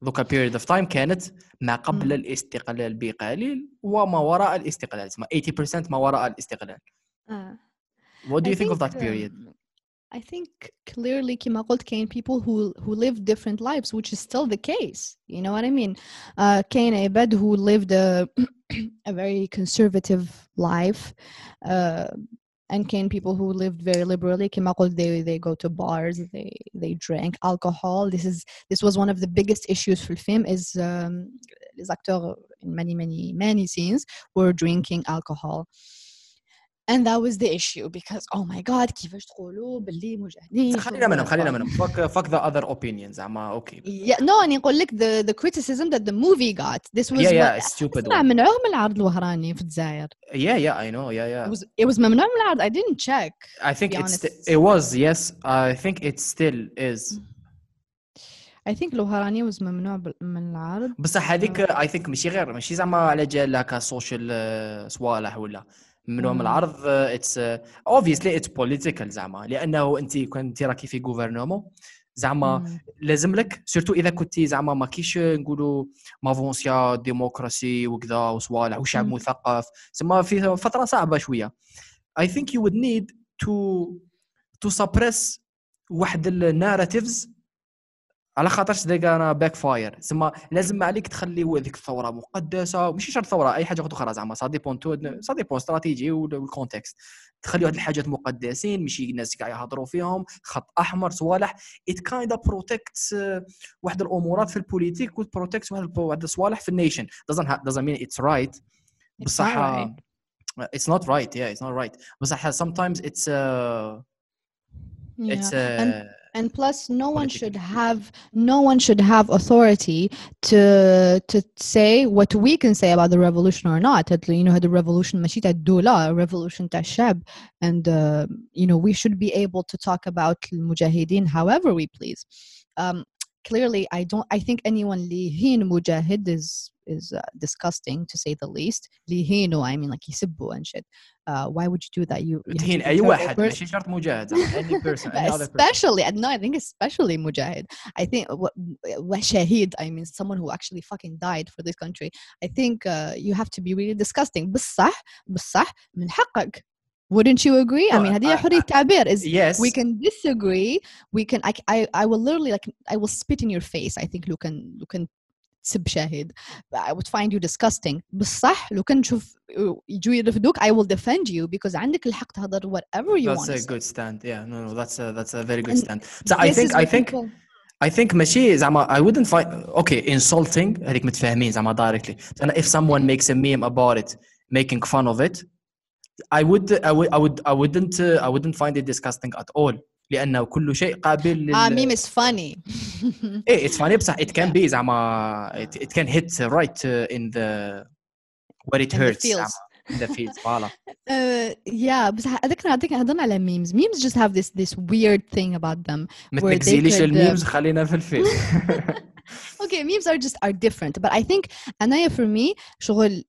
ذوك period of time كانت ما قبل الاستقلال بقليل وما وراء الاستقلال اسمها 80% ما وراء الاستقلال. What do you think of that period? I think clearly كما قلت كاين people who lived different lives which is still the case. You know what I mean? كاين عباد who lived a very conservative life. And can people who lived very liberally, they go to bars, they drank alcohol. This was one of the biggest issues for the film is les acteurs in many scenes were drinking alcohol. And that was the issue because oh my god كيفاش تقولوا باللي مجاهدين خلينا منهم fuck the other opinions عما okay yeah no أنا أقول لك the criticism that the movie got this was stupid ممنوع من العرض الوهراني في الجزائر yeah I know yeah it was ممنوع من العرض I didn't check I think it was yes I think it still is I think الوهراني was ممنوع من العرض بصح هذيك I think مشي زعما على جالها كسوشيال صوالح ولا منهم العرض it's obviously it's political زعما لأنه أنت راكي في غوفرنمون زعما لازم لك سيرتو إذا كنت زعما ما كيش نقولوا مافونسيا ديموكراسي وكذا وصوالح وشعب مثقف زعما في فترة صعبة شوية I think you would need to suppress واحد الناراتيفز على خاطرش تلقى انا باك فاير تسمى لازم عليك تخلي هذيك الثوره مقدسه ماشي شرط ثوره اي حاجه اخرى زعما سا ديبون استراتيجي والكونتكست تخلي هاد الحاجات مقدسين ماشي الناس كاع يهضروا فيهم خط احمر صوالح ات كايند اوف بروتكت واحد الامورات في البوليتيك وبروتكت واحد الصوالح في النيشن doesn't mean it's right بصح it's not right yeah it's not right بصح sometimes And plus, no one should have authority to say what we can say about the revolution or not. You know, the revolution ماشي تاع الدولة, revolution تاع الشعب, and you know we should be able to talk about المجاهدين however we please. Clearly, I think anyone ليهين مجاهد is disgusting to say the least. ليهينو, I mean like يسبوا and shit. Why would you do that? You ليهين أي واحد مش شرط مجاهد. Any person, any other person. I think especially مجاهد. I think شهيد, I mean someone who actually fucking died for this country. I think you have to be really disgusting. بالصح من حقك. Wouldn't you agree? I mean, هذه حرية التعبير. Yes. We can disagree. I will literally like. I will spit in your face. I think you can. Subshahid. I would find you disgusting. بالصح لو كان نشوف يجوا يرفدوك I will defend you because عندك الحق تهضر whatever you want. That's a good stand. Yeah. No. That's a very good stand. So I think ماشي زعما I wouldn't find okay insulting. هذيك متفاهمين زعما directly. And if someone makes a meme about it, making fun of it. I wouldn't find it disgusting at all. لأنه كل شيء قابل لل. meme is funny. إيه it's funny بس it can be زعما it can hit right in the where it hurts. The fields فعلا. Yeah بس أذكر على memes. Memes just have this weird thing about them. متنزيلش الميمز خلينا في الفيلم. Okay memes are different but I think أنا for me شغل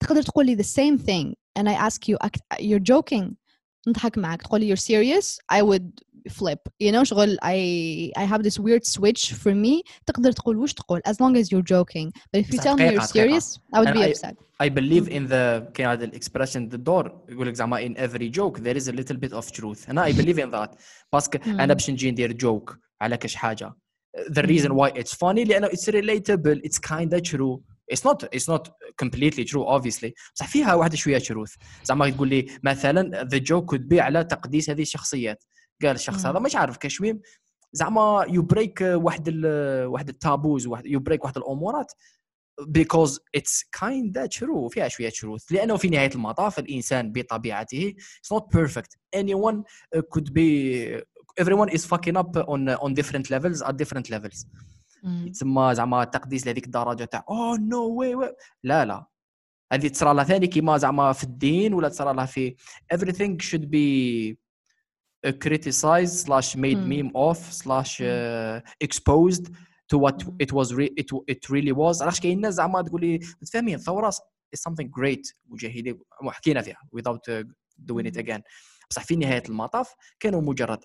تقدر تقول لي the same thing. And I ask you, you're joking. نضحك معك. تقولي you're serious. I would flip. You know, شغل I have this weird switch for me. تقدر تقول وش تقول as long as you're joking. But if you tell me you're serious, I would be upset. I believe in the kind of expression the door. يقول زعما in every joke there is a little bit of truth. And I believe in that. بس أنا بشنجين دير joke على كش حاجة. the reason why it's funny لأنه it's relatable, it's kinda true. It's not completely true obviously. بصح فيها واحدة شوية truth. زعما تقول لي مثلا the joke could be على تقديس هذه الشخصيات. قال الشخص هذا مش عارف كشميم. زعما you break واحد التابوز, you break واحد الأمورات because it's kinda true. فيها شوية truth. لأنه في نهاية المطاف الإنسان بطبيعته it's not perfect. Anyone could be. Everyone is fucking up on different levels at different levels. يتسمى زعما التقديس لهذيك الدرجة تاع oh no way. لا هذه تصرى لها ثاني كيما زعما في الدين ولا تصرى لها في everything should be criticized slash made meme of slash exposed to what it was it really was. علاش كاين الناس زعما تقولي تفهمين ثورة is something great مجاهدين وحكينا فيها without doing it again. بصح في نهاية المطاف كانوا مجرد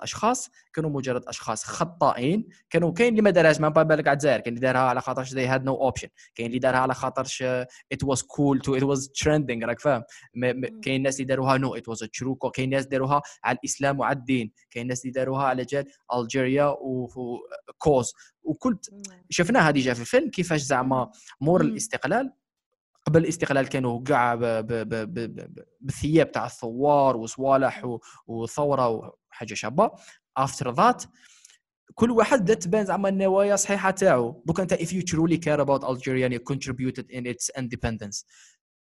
أشخاص خطائين. كاين اللي ما دارهاش ما بالك على الجزائر, كاين اللي دارها على خاطرش they had no option, كاين اللي دارها على خاطرش it was cool to it was trending, راك فاهم. كاين الناس اللي داروها no it was a true, كاين الناس داروها على الإسلام وعلى الدين, كاين الناس اللي داروها على جال ألجيريا وكوز. وكل شفنا هذه جا في الفيلم كيفاش زعما مور الاستقلال, قبل الاستقلال كانوا قاع بالثياب تاع الثوار وصوالح وثوره وحاجه شابه. after that كل واحد بدات تبان زعما النوايا صحيحه تاعو. دوك انت if you truly care about Algeria and you contributed in its independence,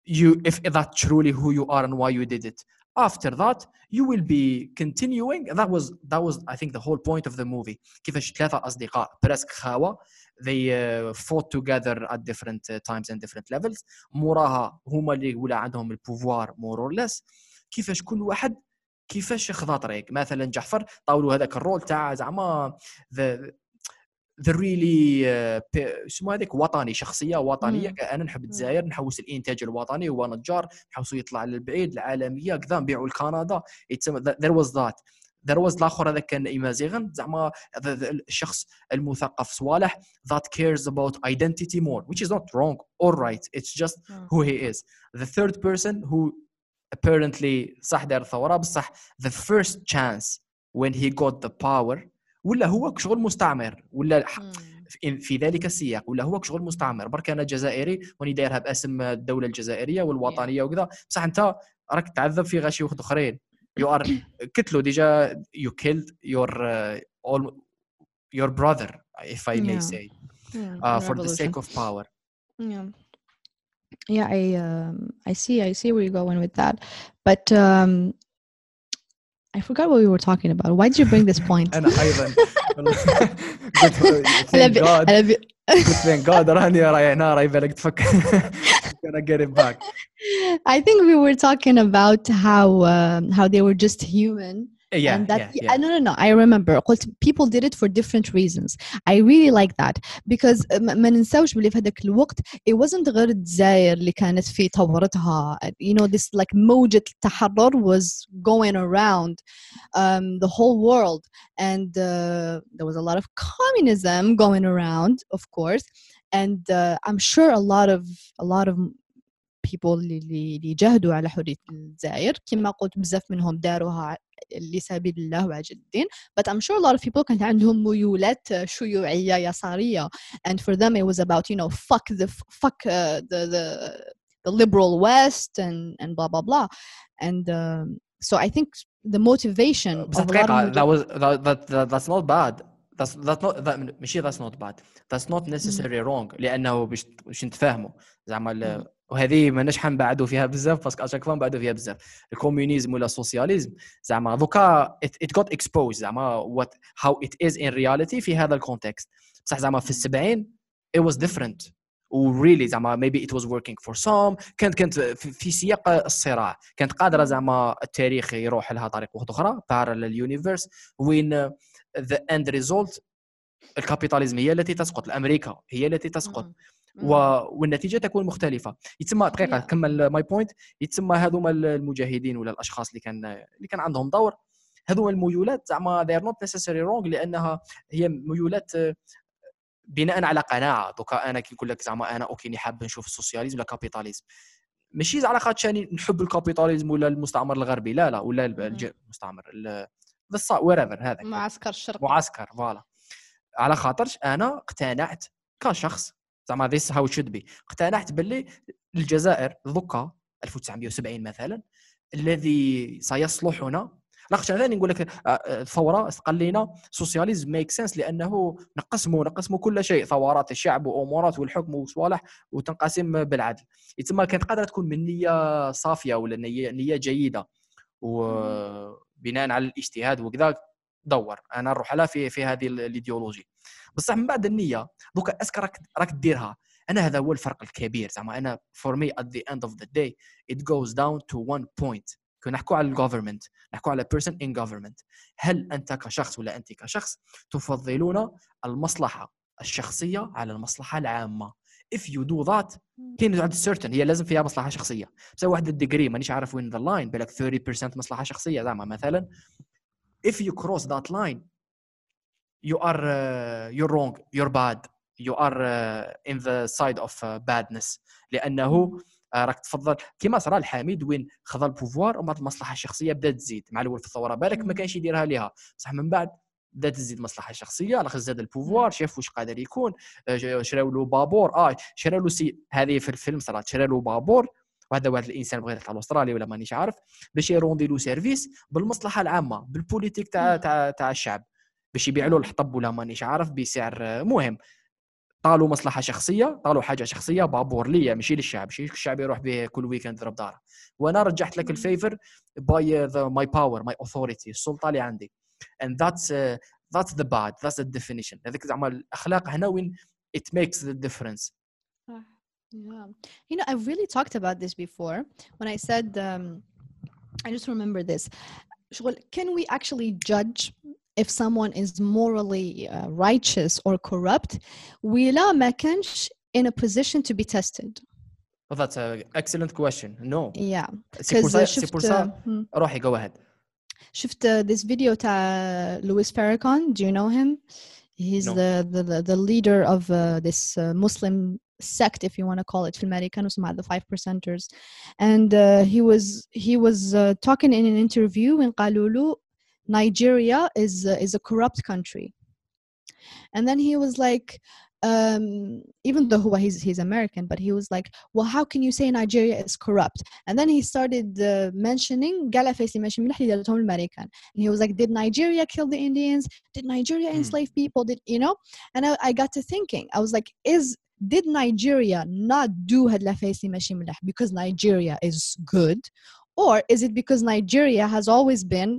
you if that truly who you are and why you did it, after that you will be continuing. That was I think the whole point of the movie. كيفاش ثلاثه اصدقاء براسك خاوه they fought together at different times and different levels. موراها هما اللي ولا عندهم البوفوار مورولس. كيفاش كل واحد كيفاش خذا طريق. مثلا جعفر طاولوا هذاك الرول تاع زعما the really اسمه هذاك وطني, شخصية وطنية. أنا نحب الجزائر, نحوس الإنتاج الوطني, هو نجار نحوسه يطلع للبعيد العالمية كذا, نبيعوا لكندا. there was الآخر هذا كان إمازيغن زعما الشخص المثقف صوالح that cares about identity more, which is not wrong or right, it's just who he is. The third person who apparently صح دار ثورة بصح the first chance when he got the power ولا هو شغل مستعمر ولا في ذلك السياق ولا هو شغل مستعمر. برك أنا جزائري واني دايرها باسم الدولة الجزائرية والوطنية وكذا, بصح أنت راك تعذب في غشي وخد أخرين. You are كتلو ديجا, you killed your brother, if I may say, for the sake of power. Yeah, I see where you're going with that, but I forgot what we were talking about. Why did you bring this point? أنا أيضا. Thank God, راني بالك تفكر. Gonna get it back. I think we were talking about how they were just human. Yeah, and that, yeah. No. I remember. People did it for different reasons. I really like that because ما ننساوش بلي في هذاك الوقت it wasn't غير الجزائر اللي كانت في ثورتها. You know, this like موجة التحرر was going around the whole world, and there was a lot of communism going around, of course. And I'm sure a lot of people اللي يجاهدوا على حرية الجزائر كما قلت بزاف منهم داروها لسبيل الله وعجل الدين, but I'm sure a lot of people كانت عندهم ميولات شيوعية يسارية, and for them it was about, you know, fuck the liberal West and blah blah blah, and so I think the motivation that's not bad. That's not bad. That's not necessarily wrong. لأنه باش نتفاهموا زعما وهذه ماناش حنبعدوا فيها بزاف باسكو اشاك فوا نبعدوا فيها بزاف. الكومونيزم ولا السوسياليزم زعما دوكا it got exposed زعما what how it is in reality في هذا الكونتكست. بصح زعما في السبعين it was different. Really زعما maybe it was working for some. كانت في سياق الصراع كانت قادرة زعما التاريخ يروح لها طريق أخرى parallel universe وين the end result الكابيتاليزم هي التي تسقط, الأمريكا هي التي تسقط والنتيجة تكون مختلفة. يتسمى دقيقة كمل my point. يتسمى هذوما المجاهدين ولا الأشخاص اللي كان عندهم دور. هذوما الميولات زعما they are not necessarily wrong لأنها هي ميولات بناء على قناعة. دوكا أنا كي نقول لك زعما أنا أوكي نحب نشوف السوسياليزم ولا الكابيتاليزم ماشي على خاطر شاني نحب الكابيتاليزم ولا المستعمر الغربي, لا ولا المستعمر whatever هذا معسكر الشرق معسكر فوالا. على خاطرش انا اقتنعت كشخص زعما this how it should be. اقتنعت باللي الجزائر ذكا 1970 مثلا الذي سيصلحنا. لاخش ثاني نقول لك الثوره قال لنا سوسياليزم ميك سنس لانه نقسموا كل شيء، ثورات الشعب وامورات والحكم وصوالح وتنقسم بالعدل. يتما كانت قادره تكون من نيه صافيه ولا نيه جيده وبناء على الاجتهاد وكذا. دور انا نروح على في هذه الايديولوجي. بصح من بعد النيه دوكا اسك راك ديرها. انا هذا هو الفرق الكبير زعما. انا فور مي ات ذا اند اوف ذا داي ات جوز داون تو وان بوينت. نحكوا على الجوفرمنت، نحكوا على بيرسون ان جوفرمنت. هل انت كشخص ولا انت كشخص تفضلون المصلحه الشخصيه على المصلحه العامه؟ if you do that كاين عند certain هي لازم فيها مصلحه شخصيه. بس واحد الديجري مانيش عارف وين ذا لاين، بالك 30% مصلحه شخصيه زعما مثلا. if you cross that line you are you're wrong, you're bad, you are in the side of badness. لانه راك تفضل كيما صرا الحميد وين خذا البوفوار ومع المصلحه الشخصيه بدات تزيد. مع الاول في الثوره بالك ما كانش يديرها ليها، بصح من بعد بدات تزيد المصلحه الشخصيه. على خاطر زاد البوفوار شاف واش قادر يكون، شراو له بابور. شراو له هذه في الفيلم صرات، شراو له بابور وهذا واحد الانسان بغى يطلع لاستراليا ولا مانيش عارف باش يروندي له سيرفيس بالمصلحه العامه بالبوليتيك تاع الشعب باش يبيع له الحطب ولا مانيش عارف بسعر مهم. طالوا مصلحه شخصيه، طالوا حاجه شخصيه، بابور ليا ماشي للشعب، ماشي الشعب يروح به كل ويكند يضرب داره. وانا رجعت لك الفيفر باي ماي باور ماي اوثوريتي، السلطه اللي عندي. اند ذاتس ذا باد، ذاتس ذا ديفينيشن. هذيك زعما الاخلاق هنا وين ات ميكس ذا ديفرنس. You know, I really talked about this before when I said I just remember this. Can we actually judge if someone is morally righteous or corrupt? ولا ما كانش in a position to be tested. Well, that's an excellent question. No. Yeah. سيبورسا روحي go ahead. شفت this video تاع Louis Farrakhan. Do you know him? He's no. the leader of this Muslim sect, if you want to call it, في الأمريكان وسمع the 5%ers. And he was talking in an interview when قالوا له Nigeria is a corrupt country. And then he was like, even though he's American, but he was like, well, how can you say Nigeria is corrupt? And then he started mentioning Galafesi mentioned من حديث الأمم الأمريكان. And he was like, did Nigeria kill the Indians? Did Nigeria enslave people? Did you know? And I got to thinking. I was like, did Nigeria not do Galafesi mentioned because Nigeria is good, or is it because Nigeria has always been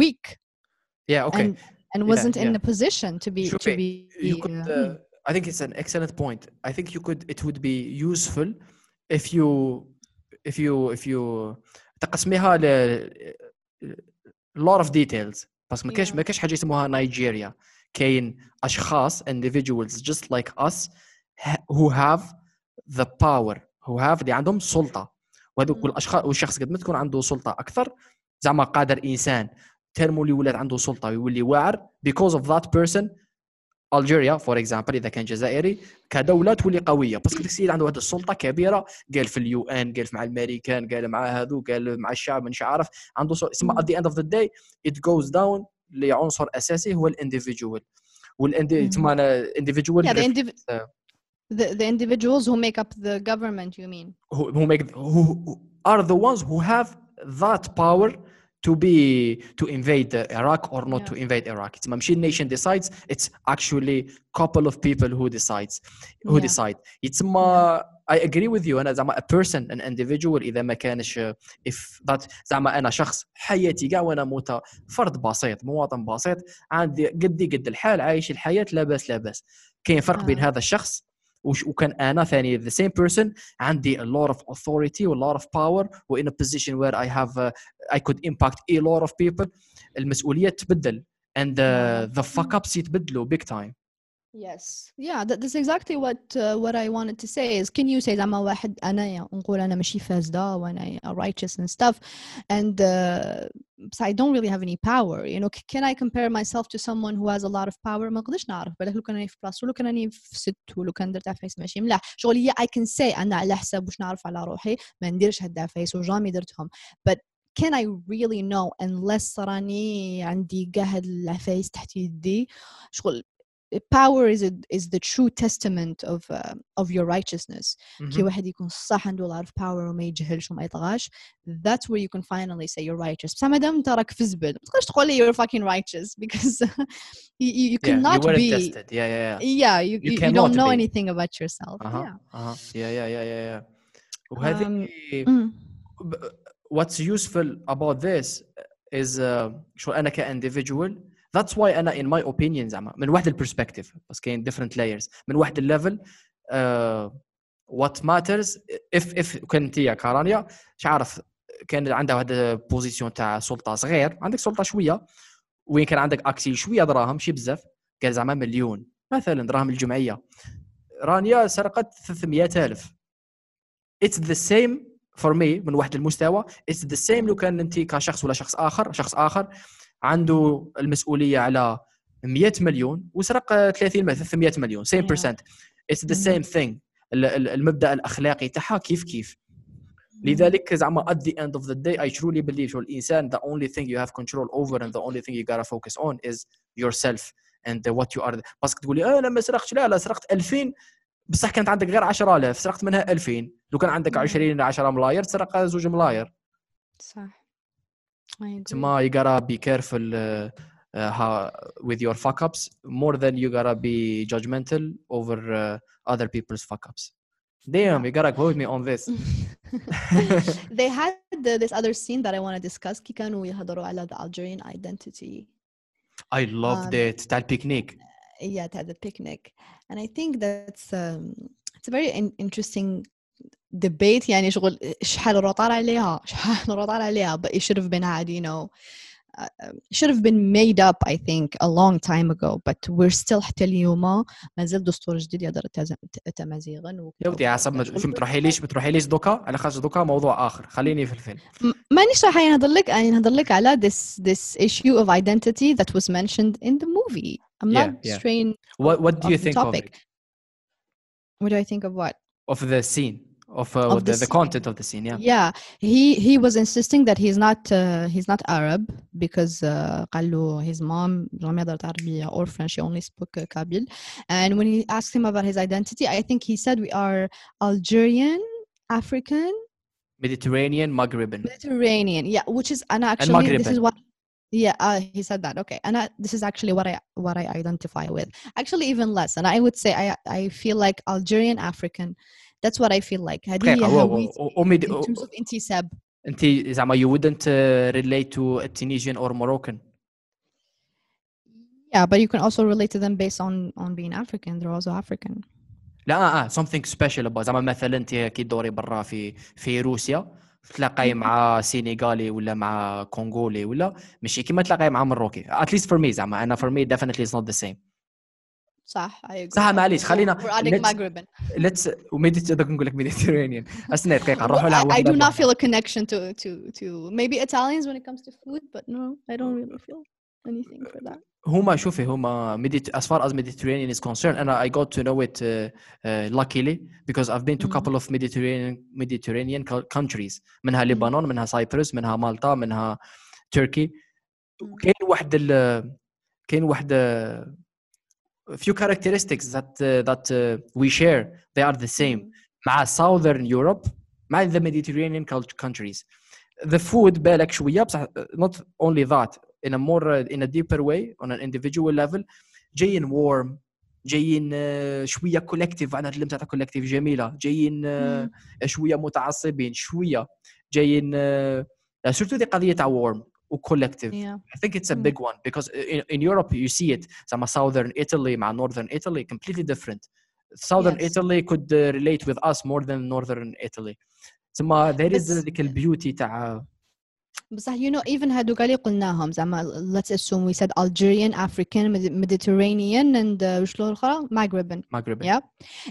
weak, yeah, okay, and wasn't in a position to be I think it's an excellent point. I think it would be useful if you تقسميها a lot of details. بس ما كاش حاجه يسموها نيجيريا. كاين اشخاص individuals just like us who have the power, who have اللي عندهم سلطه. وهذوك الاشخاص والشخص قد ما تكون عنده سلطه اكثر زعما قادر انسان ترمو اللي ولد عنده سلطه ويولي واعر because of that person. Algeria for example اذا كان جزائري كدوله تولي قويه بس كل سيد عنده واحد السلطه كبيره، قال في اليو ان، قال مع الامريكان، قال مع هذو، قال مع الشعب، مانيش عارف عنده اسمها. at the end of the day it goes down لعنصر اساسي هو الانديفيدوال the individuals who make up the government. You mean who are the ones who have that power to invade Iraq or not to invade Iraq. It's not nation decides, it's actually couple of people who decide. It's more, I agree with you. أنا زعما a person, an individual. إذا ما كانش if that زعما أنا شخص حياتي قاع وأنا موتا فرد بسيط مواطن بسيط عندي قد الحال عايش الحياة لا بس. كاين فرق بين هذا الشخص وكان أنا ثاني the same person عندي a lot of authority, a lot of power, or in a position where I have I could impact a lot of people. المسؤولية تبدل and the fuck ups يتبدلوا big time. Yes, yeah, that's exactly what I wanted to say is, can you say زعما واحد أنا نقول أنا ماشي فاسدة وأنا righteous and stuff and so I don't really have any power, you know. Can I compare myself to someone who has a lot of power? ما قدرش نعرف بالك لو كان راني في بلاص ولو كان راني في ست ولو كان درت عفايس ماشي ملاح شغلية. I can say أنا على حساب واش نعرف على روحي ما نديرش هاد العفايس وجامي درتهم, but can I really know unless راني عندي قاعد العفايس تحت يدي شغل power is the true testament of your righteousness. كي واحد يكون صح عنده a lot of power وما يجهلش وما يطغاش, that's where you can finally say you're righteous. بصح مادام تراك في زبل ما تقدرش تقول لي you're fucking righteous because you cannot be. You were tested. Yeah. You don't know anything about yourself. Yeah. وهذه what's useful about this is شو أنا كإنديفيدوال. That's why أنا in my opinion زعما من واحد البرسبكتيف بس كاين different layers من واحد الليفل what matters if كنت يا كارانيا شعارف كان عندها واحدة بوزيشن تاع سلطة صغير, عندك سلطة شوية وين كان عندك أكسي شوية دراهم شي بزاف كان زعما مليون مثلا دراهم الجمعية رانيا سرقت 300,000. It's the same for me من واحد المستوى. It's the same لو كان أنت كشخص ولا شخص آخر عنده المسؤولية على 100 مليون وسرق 300 مليون. Same percent. It's the same thing. المبدأ الأخلاقي تاعها كيف. لذلك زعما at the end of the day I truly believe الإنسان the only thing you have control over and the only thing you gotta focus on is yourself and what you are. بس تقولي أنا ما سرقتش, لا سرقت 2000 بصح كانت عندك غير 10,000 سرقت منها 2000. لو كان عندك 10 ملاير سرق 2 ملاير. صح. تما you gotta be careful with your fuck ups more than you gotta be judgmental over other people's fuck ups. Damn, you gotta quote me on this. They had this other scene that I want to discuss. كي كانوا يهضروا على the Algerian identity. I loved it. تاع البيكنيك. Yeah, at the picnic, and I think that's it's a very interesting debate. يعني شغل شحال رطار عليها but it should have been had, you know, should have been made up, I think, a long time ago. But we're still حتى اليوم ما زال دستور جديد يقدر تمازيغا. يا ودي عصب ما تروحي ليش دوكا على خاطر دوكا موضوع آخر. خليني في الفيلم. مانيش راح نهضر لك على this issue of identity that was mentioned in the movie. I'm not straying. What do you think of it? What do I think of what? Of the scene, of the content of the scene. Yeah. He was insisting that he's not Arab because قالوا his mom ما يقدر تعربية or French. She only spoke Kabyle. And when he asked him about his identity, I think he said we are Algerian, African, Mediterranean, Maghreban. Mediterranean, yeah. Which is and actually this is what. Yeah, he said that. Okay, and this is actually what I identify with. Actually, even less, and I would say I feel like Algerian African. That's what I feel like. In terms of intisab. You wouldn't relate to a Tunisian or Moroccan. Yeah, but you can also relate to them based on being African. They're also African. لا something special about. زعما مثلا أنت كي دوري برا في روسيا. تلاقي مع سينيغالي ولا مع كونغولي ولا ماشي كيما تلاقي مع مروكي. At least for me زعما أنا for me definitely it's not the same. صح صح معليش خلينا let's وميديت إذا كنقول لك ميديتيرانيان أسنى دقيقة نروحوا لها. I do not feel a connection to maybe Italians when it comes to food but no I don't really feel anything for that. هما as far as Mediterranean is concerned, and I got to know it luckily because I've been to a couple of Mediterranean countries. منها لبنان, منها سايبرس, منها مالطا, منها تركي. كاين واحد few characteristics that we share. They are the same. مع Southern Europe, مع the Mediterranean countries. The food بالك شوية بصح not only that. In a deeper way, on an individual level, جايين warm, جايين شوية collective. أنا تكلمت عن collective جميلة. جايين شوية متعصبين, شوية جايين. سرتو دي قضية warm و collective. Yeah. I think it's a big one because in Europe you see it. Some southern Italy, مع northern Italy, completely different. Southern Italy could relate with us more than northern Italy. So there is like a beauty تاع. بصح you know even هادوك اللي قلناهم زعما let's assume we said Algerian, African, Mediterranean and وشلون الأخرى Maghreban. Yeah,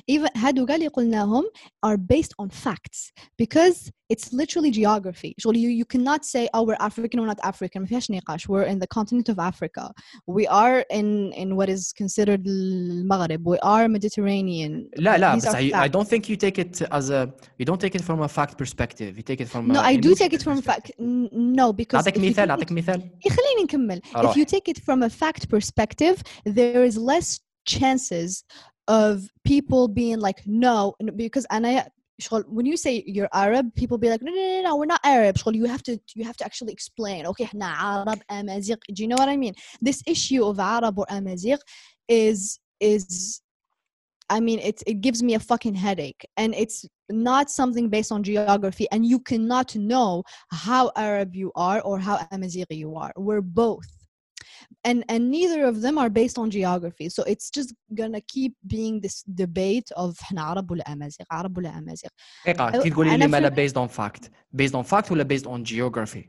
even هادوك اللي قلناهم are based on facts because it's literally geography. So you cannot say oh we're African, we're not African. ما فيهاش نقاش. We're in the continent of Africa. We are in what is considered المغرب. We are Mediterranean. لا بصح I don't think you take it as a you don't take it from a fact perspective. You take it from no I do take it from fact. No, because أعطيك مثال. If you take it from a fact perspective, there is less chances of people being like, no, because when you say you're Arab, people be like, no, we're not Arab. You have to actually explain. Okay, إحنا عرب أمازيغ. Do you know what I mean? This issue of Arab or أمازيغ is, I mean, it gives me a fucking headache, and it's not something based on geography. And you cannot know how Arab you are or how Amazigh you are. We're both, and neither of them are based on geography. So it's just gonna keep being this debate of إحنا عرب ولا أمازيغ, عرب ولا أمازيغ. إيه تقولي لي مالا based on fact ولا based on geography?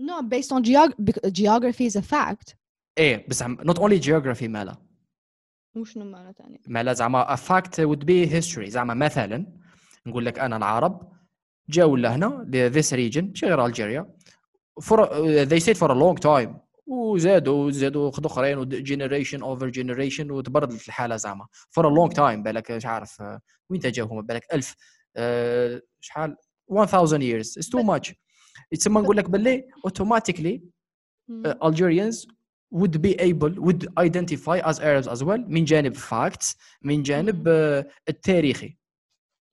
No, based on geography is a fact. إيه بس not only geography مالا. وشنو معنى تاني؟ مالا زعما a fact would be history. زعما مثلا نقول لك أنا العرب جاوا لهنا this region شغير ألجيريا they stayed for a long time وزادوا خدوا خرين generation over generation وتبردلت الحالة زعما for a long time بالك مش عارف وين تجاهم بالك 1000 شحال 1000 years it's too much يتسمى نقول لك باللي automatically Algerians would be able would identify as Arabs as well من جانب facts من جانب التاريخي.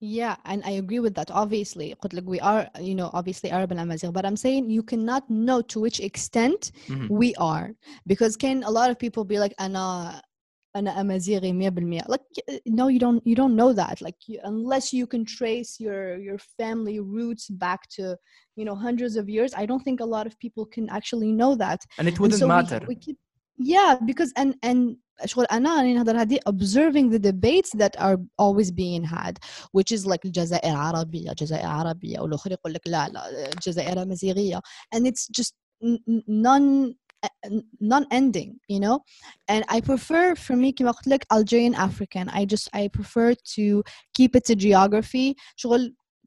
Yeah, and I agree with that. Obviously, we are, obviously Arab and Amazigh, but I'm saying you cannot know to which extent we are, because a lot of people be like, "Ana Amazighi 100%." Like, no, you don't know that. Like, unless you can trace your family roots back to, hundreds of years, I don't think a lot of people can actually know that. And it wouldn't matter. Yeah, because and observing the debates that are always being had, which is like الجزائر عربية والآخر يقول لك لا الجزائر أمازيغية, and it's just non-ending, And I prefer, for me, كما قلت لك, Algerian African. I prefer to keep it to geography.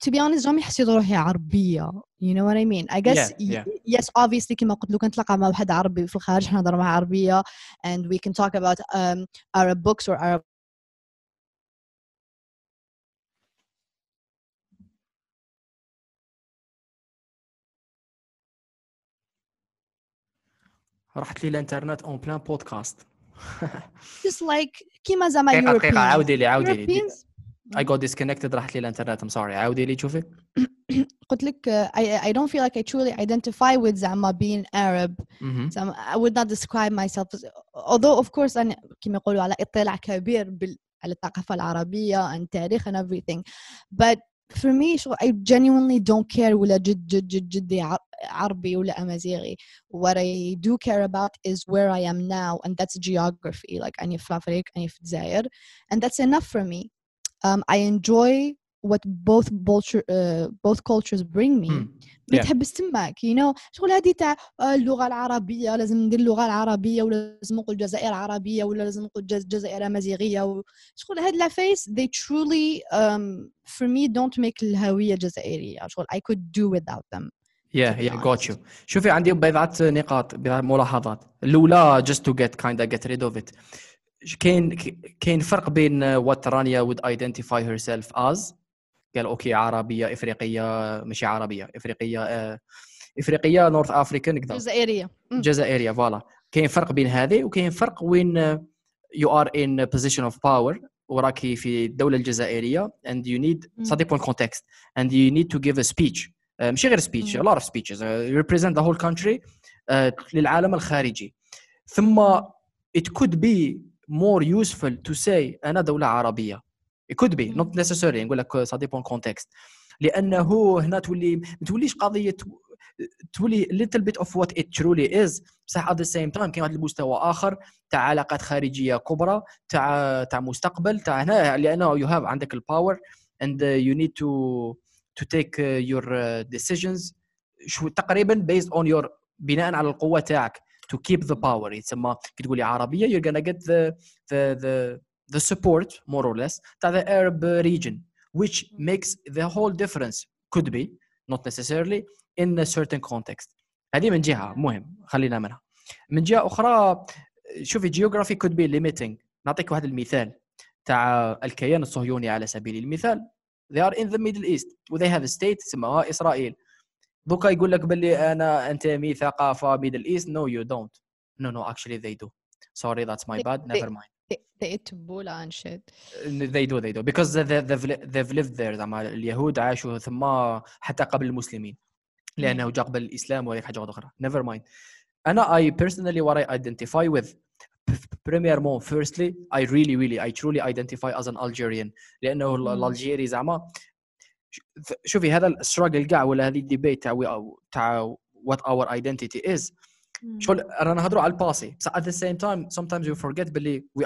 To be honest, جامي حسيت روحي عربية. You know what I mean? I guess, yes, obviously, كما قلت لك نتلاقى مع واحد عربي في الخارج نهضر مع عربية, and we can talk about Arab books or Arab. رحت لي الانترنت اون بلان بودكاست. Just like كما زعما Europeans. عاودي لي. I got disconnected. راحت لي الانترنت. I'm sorry. عاودي لي شوفي. قلت لك I don't feel like I truly identify with زعما being Arab. So I would not describe myself as, although of course أنا كما يقولوا على اطلاع كبير على الثقافة العربية and تاريخ and everything. But for me, I genuinely don't care ولا جد عربي ولا أمازيغي. What I do care about is where I am now, and that's geography. Like أنا في أفريقيا, أنا في الجزائر, and that's enough for me. I enjoy what both cultures bring me. بتحب استمعك, شغل هذه تاع اللغة العربية لازم ندير اللغة العربية ولا لازم نقول الجزائر عربية ولا لازم نقول الجزائر أمازيغية. شغل هاد لا فيس they truly for me don't make الهوية الجزائرية. شغل I could do without them. Yeah, got you. شوفي عندي بضعة نقاط ملاحظات. الأولى just to get rid of it. كاين فرق بين what Rania would identify herself as. قال اوكي عربية إفريقية, ماشي عربية إفريقية نورث أفريكان, جزائرية فوالا. كاين فرق بين هذه, وكاين فرق وين you are in position of power وراكي في الدولة الجزائرية and you need ça dépend context and you need to give a speech, ماشي غير speech, a lot of speeches, represent the whole country للعالم الخارجي. ثم it could be more useful to say أنا دولة عربية. It could be not necessary. نقول لك ça depend context. لأنه هنا توليش قضية تولي little bit of what it truly is. بصح at the same time كاين واحد المستوى آخر تاع علاقات خارجية كبرى تاع مستقبل تاع هنا, لأنه you have عندك power and you need to take your decisions تقريبا based on your بناء على القوة تاعك. To keep the power, يتسمى كي تقولي عربية you're gonna get the support more or less to the Arab region, which makes the whole difference. Could be, not necessarily, in a certain context. هذه من جهة مهم خلينا منها. من جهة أخرى شوفي geography could be limiting. نعطيك واحد المثال تاع الكيان الصهيوني على سبيل المثال. They are in the Middle East and they have a state اسمها إسرائيل. دوكا يقول لك باللي أنا أنتمي ثقافة ميدل إيست. No you don't. No actually they do. Sorry that's my bad. Never mind. They eat Tabbouleh and shit. They do because they've lived there. زعما اليهود عاشوا ثم حتى قبل المسلمين لأنه جاء قبل الإسلام ولا حاجة أخرى. Never mind. أنا I personally what I identify with. Premièrement, firstly, I truly identify as an Algerian. لأنه الألجيري زعما شوفي هذا الstruggle قاع ولا هذه الديبيت تاع what our identity is. شغل رانا نهضروا على الباسي بصح at the same time sometimes we forget بلي we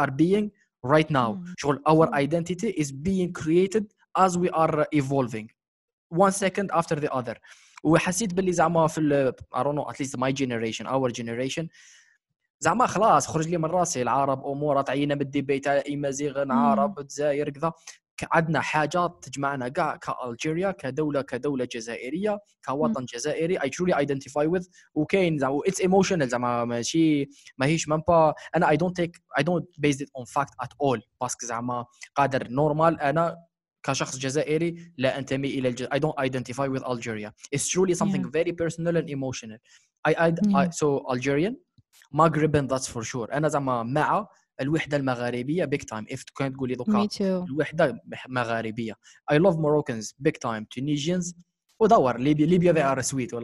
are being right now. شغل our identity is being created as we are evolving one second after the other. وحسيت بلي زعما في I don't know at least my generation our generation زعما خلاص خرج لي من راسي العرب امور تعينا بالديبيت تاع امازيغ عرب الجزائر كذا. عندنا حاجات تجمعنا كاع كالجيريا كدولة جزائرية كوطن جزائري I truly identify with. وكاين زعما it's emotional زعما ماشي ماهيش مامبا انا I don't base it on fact at all باسكو زعما قادر نورمال انا كشخص جزائري لا انتمي الى I don't identify with Algeria. It's truly something very personal and emotional. So Algerian Maghreban that's for sure. انا زعما مع الوحدة المغاربية big time. If كنت تقولي دوكا الوحدة مغاربية I love Moroccans big time. Tunisians ودور ليبيا they are sweet.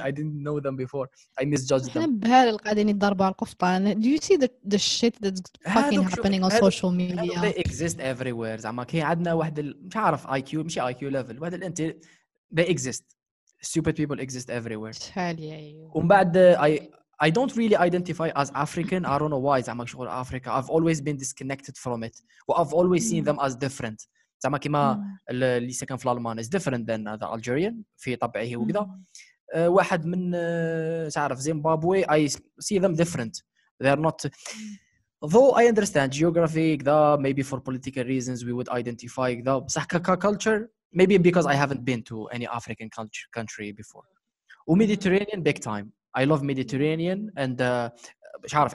I didn't know them before. I misjudged them. بهذا القاعدين يضربوا على القفطان. Do you see the shit that's fucking happening on social media? They exist everywhere. زعما كي عندنا واحد مش عارف IQ مش IQ level واحد الانت they exist. Stupid people exist everywhere. ومن بعد I don't really identify as African. I don't know why. زعما شغل Africa. I've always been disconnected from it. Well, I've always seen them as different. زعما كيما اللي ساكن في ألمانيا is different than the Algerian في طبعه وكذا. واحد من تعرف زيمبابوي I see them different. They're not. Though I understand geography كذا maybe for political reasons we would identify كذا. بصح culture maybe because I haven't been to any African country before. و Mediterranean big time. I love Mediterranean and مش عارف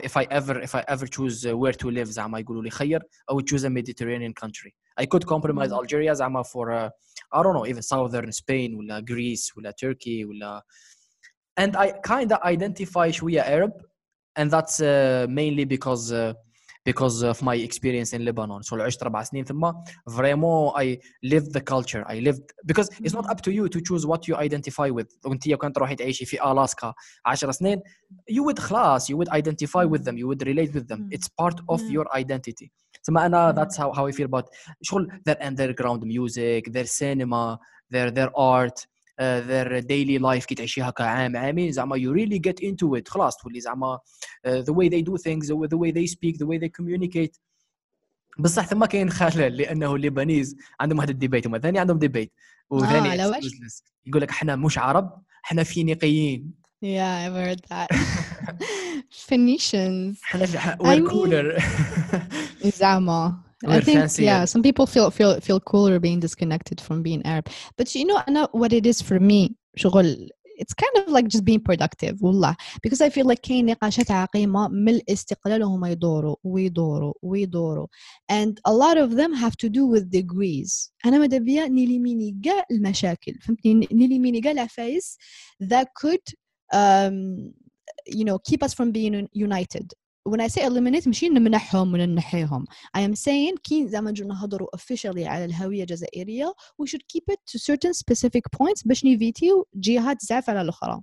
if I ever choose where to live زعما يقولوا لي خير I would choose a Mediterranean country. I could compromise Algeria زعما for I don't know even southern Spain ولا Greece ولا Turkey ولا and I kind of identify شوية Arab and that's mainly because of my experience in Lebanon. So عشت 4 سنين ثم vraiment I lived the culture. I lived because it's not up to you to choose what you identify with. أنت لو كنت روحي تعيشي في ألاسكا 10 سنين you would identify with them. You would relate with them. It's part of your identity. ثم أنا that's how I feel about شغل their underground music, their cinema, their art, their daily life كي تعيشيها كعام عامين زعما you really get into it خلاص تولي زعما the way they do things the way they speak the way they communicate. بصح ثم كاين خلل لأنه الليبانيز عندهم هذا الديبيت هما ثاني عندهم ديبيت وثاني يقول لك احنا مش عرب احنا فينيقيين. Yeah, I've heard that. Phoenicians. We're cooler. زعما I think, yeah, some people feel cooler being disconnected from being Arab. But you know, what it is for me, it's kind of like just being productive, والله. Because I feel like كاين نقاشات عقيمة من الاستقلال وهم يدوروا. And a lot of them have to do with degrees. أنا مدبيا نلميني قال المشاكل. فهمتني نلميني قال عفايس that could, you know, keep us from being united. When I say eliminate مش نمنحهم وننحيهم. I am saying كي زعما جو نهضروا officially على الهوية الجزائرية we should keep it to certain specific points باش نفيتيو جهات تزعف على الأخرى.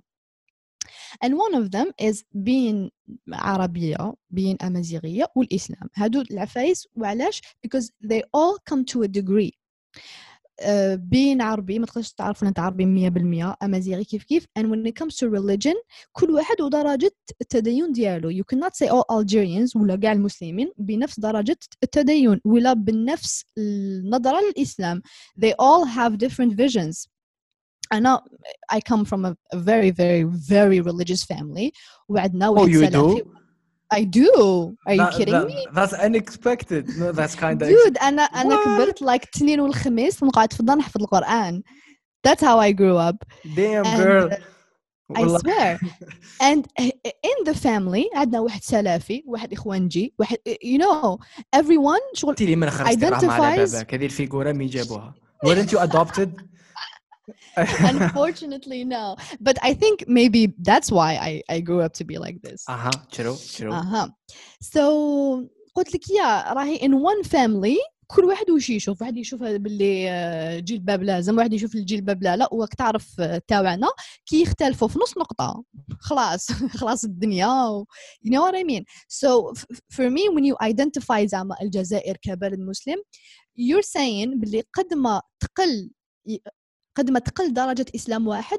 And one of them is being عربية being أمازيغية والإسلام. هادو العفايس وعلاش because they all come to a degree. being عربي ما تقدرش تعرف انت عربي 100% امازيغي كيف and when it comes to religion كل واحد ودرجه التدين ديالو. You cannot say all Algerians ولا كاع المسلمين بنفس درجه التدين ولا بنفس النظره للاسلام. They all have different visions. I come from a very very very religious family وعندنا واحد سلفي. I do. Are you kidding me? That's unexpected. No, that's kind of. Dude, أنا كبرت like تنين والخميس ونقعد في الضن حفظ القرآن. That's how I grew up. Damn and, girl. I swear. And in the family, عندنا واحد سلفي, واحد إخوانجي, واحد you know everyone. شغل. تيلي من خرجت رحمة على بابا. كذي الفيجورة مين جابوها. Weren't you adopted? Unfortunately, no. But I think maybe that's why I grew up to be like this. True. So, قلت لك يا راهي in one family كل واحد وش يشوف. واحد يشوف باللي جلباب لازم، واحد يشوف الجلباب لا. وك تعرف تاوعنا كي يختلفوا في نص نقطة خلاص خلاص الدنيا. You know what I mean? So for me, when you identify زعما الجزائر كبلد مسلم, you're saying باللي قد ما تقل درجة إسلام واحد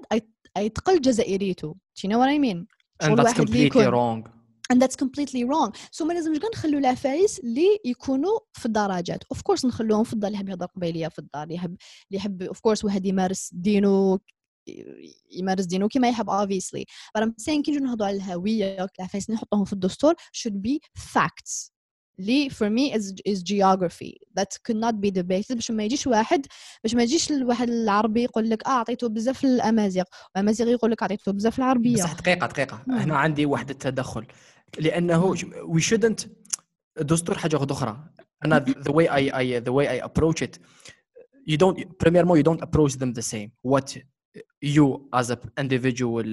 أي تقل جزائريته. Do you know what I mean? And that's completely wrong. And that's completely wrong. So ما لازمش غير نخلو العفايس اللي يكونوا في الدرجات. Of course نخلوهم في الدار اللي يحب يهضر قبيلية في الدار اللي يحب of course واحد يمارس دينه كما يحب obviously. But I'm saying كي نجو نهضروا على الهوية العفايس اللي نحطوهم في الدستور should be facts. لي for me is geography that could not be debated. باش ما يجيش الواحد العربي يقول لك اعطيته بزاف الامازيغ، والامازيغ يقول لك اعطيته بزاف العربيه. بصح دقيقه هنا عندي واحد التدخل لانه we shouldn't دستور حاجه اخرى. انا the way I approach it, you don't approach them the same. What you as an individual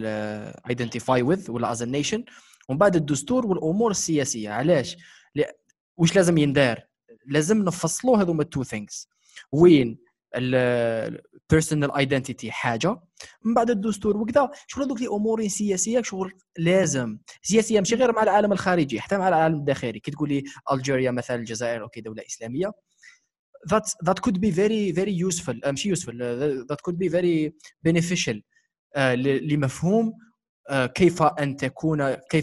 identify with or as a nation, ومن بعد الدستور والامور السياسيه. علاش وش لازم يندار؟ لازم نفصلوا هذوما two things. وين personal identity حاجة، من بعد الدستور وكذا. شغل هذوك لي أمور سياسية، شغل لازم سياسية مش غير مع العالم الخارجي حتى مع العالم الداخلي. كي تقولي ألجيريا مثلا الجزائر أوكي دولة إسلامية، that could be very very useful. مش useful, that could be very beneficial لمفهوم كيف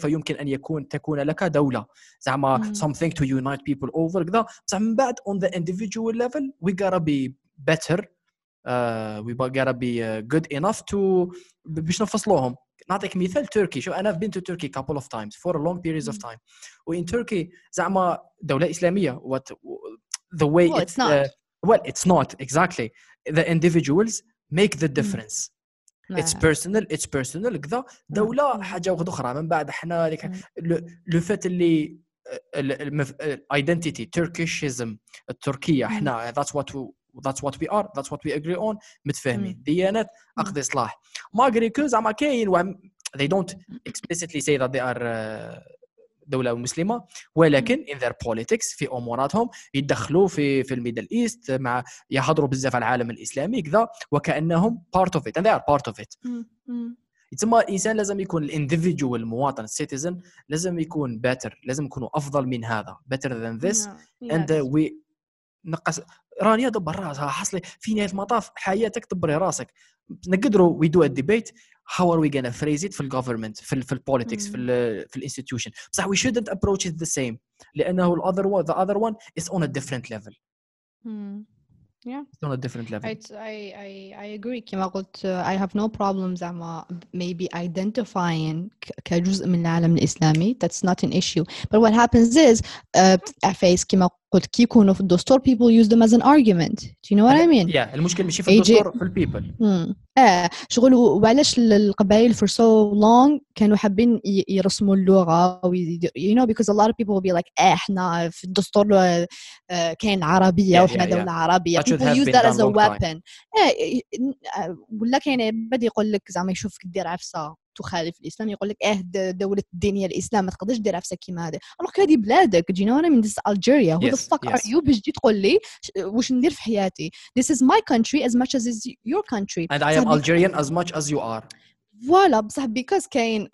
يمكن أن تكون لك دولة زعما something to unite people over كذا. بصح من بعد on the individual level we gotta be better, we gotta be good enough to باش نفصلوهم. نعطيك مثال تركي. شو أنا been to Turkey couple of times for long periods of time. وin Turkey زعما دولة إسلامية. What the way well, it's not. Well, it's not exactly. The individuals make the difference. It's personal كذا. دولة حاجة أخرى. من بعد إحنا لك لفت اللي identity Turkishism التركية إحنا that's what we are, that's what we agree on. متفاهمين. ديانات أخذ إصلاح ما غريكوز عما كاين. They don't explicitly say that they are دولة مسلمة، ولكن in their politics في أموراتهم يدخلوا في الميدل إيست مع يحضروا بزاف العالم الإسلامي كذا وكأنهم part of it and they are part of it. يتسمى الإنسان لازم يكون individual مواطن citizen لازم يكون better، لازم يكونوا أفضل من هذا better than this and we نقص راني دبر راسها حصلي في نهاية المطاف حياتك دبري راسك. نقدروا we do a debate how are we gonna phrase it في government في politics في institution. بصح we shouldn't approach it the same لأنه the other one is on a different level. Yeah, it's on a different level. I agree. كما قلت I have no problems أما maybe identifying كجزء من العالم الإسلامي. That's not an issue. But what happens is أفايس كما قلت كي يكونوا في الدستور people use them as an argument. Do you know what I mean? Yeah. المشكلة مش في الدستور في people. شغلوا وعلاش القبائل for so long كانوا حابين يرسموا اللغة. You know, because a lot of people will be like إحنا في الدستور كاين عربية وإحنا دولة عربية. People use that as a weapon. ولا كاين بدي يقول لك زعما يشوف كدير عفسة تخالف الإسلام يقول لك دولة الدنيا الإسلام ما تقدرش دير عفسة كيما هذا. أنا هذه بلادك. Do you know what I mean? This is Algeria. Who the fuck are you باش تجي تقول لي واش ندير في حياتي. This is my country as much as is your country. And I am Algerian as much as you are. فوالا. بصح because كاين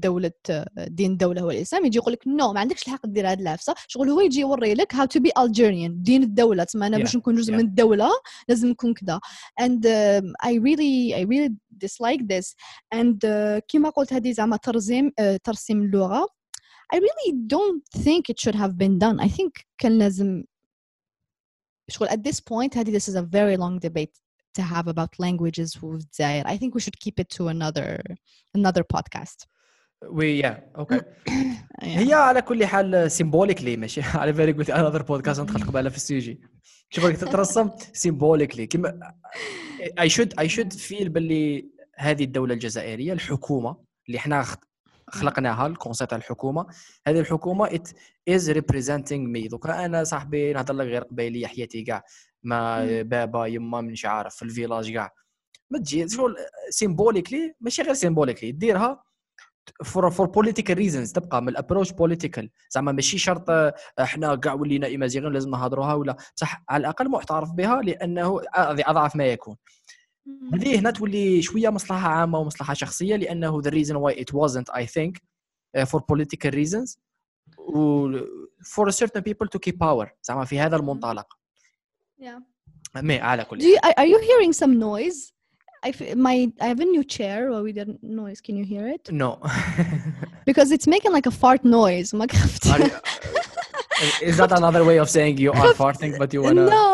دولة دين دولة هو الإسلام يجي يقول لك no ما عندكش الحق تدير هذه العفسة. شغل هو يجي يوري لك how to be Algerian دين الدولة. تسمى أنا باش نكون جزء من الدولة لازم نكون كذا. And I really dislike this. And كما قلت هذه زعما ترسيم اللغة. I really don't think it should have been done. I think كان لازم شغل at this point هذه this is a very long debate to have about languages with Zaire. I think we should keep it to another podcast. Okay. هي على كل حال symbolically ماشي على very good another podcast ندخل قبالها في السيجي. شوفك تترسم symbolically. كما I should feel باللي هذه الدولة الجزائرية الحكومة اللي احنا خلقناها الكونسيبت تاع الحكومه. هذه الحكومه it is representing me. دوكا انا صاحبي نهضر لك غير قبايليه حياتي كاع ما بابا يما منش عارف في الفيلاج كاع. ما تجي شغل سيمبوليكلي، ماشي غير سيمبوليكلي ديرها فور بوليتيكال ريزونز، تبقى من الابروش بوليتيكال، زعما ماشي شرط احنا كاع ولينا ايماجيغين لازم نهضروها ولا صح، على الاقل معترف بها لانه اضعف ما يكون. هذه هنا تولي شويه مصلحه عامه ومصلحه شخصيه، لانه the reason why it wasn't I think for political reasons for certain people to keep power، زعما في هذا المنطلق. Yeah. ما على كل. Are you hearing some noise? I have a new chair where we did noise. Can you hear it? No. Because it's making like a fart noise. Is that another way of saying you are farting, but you want to... No,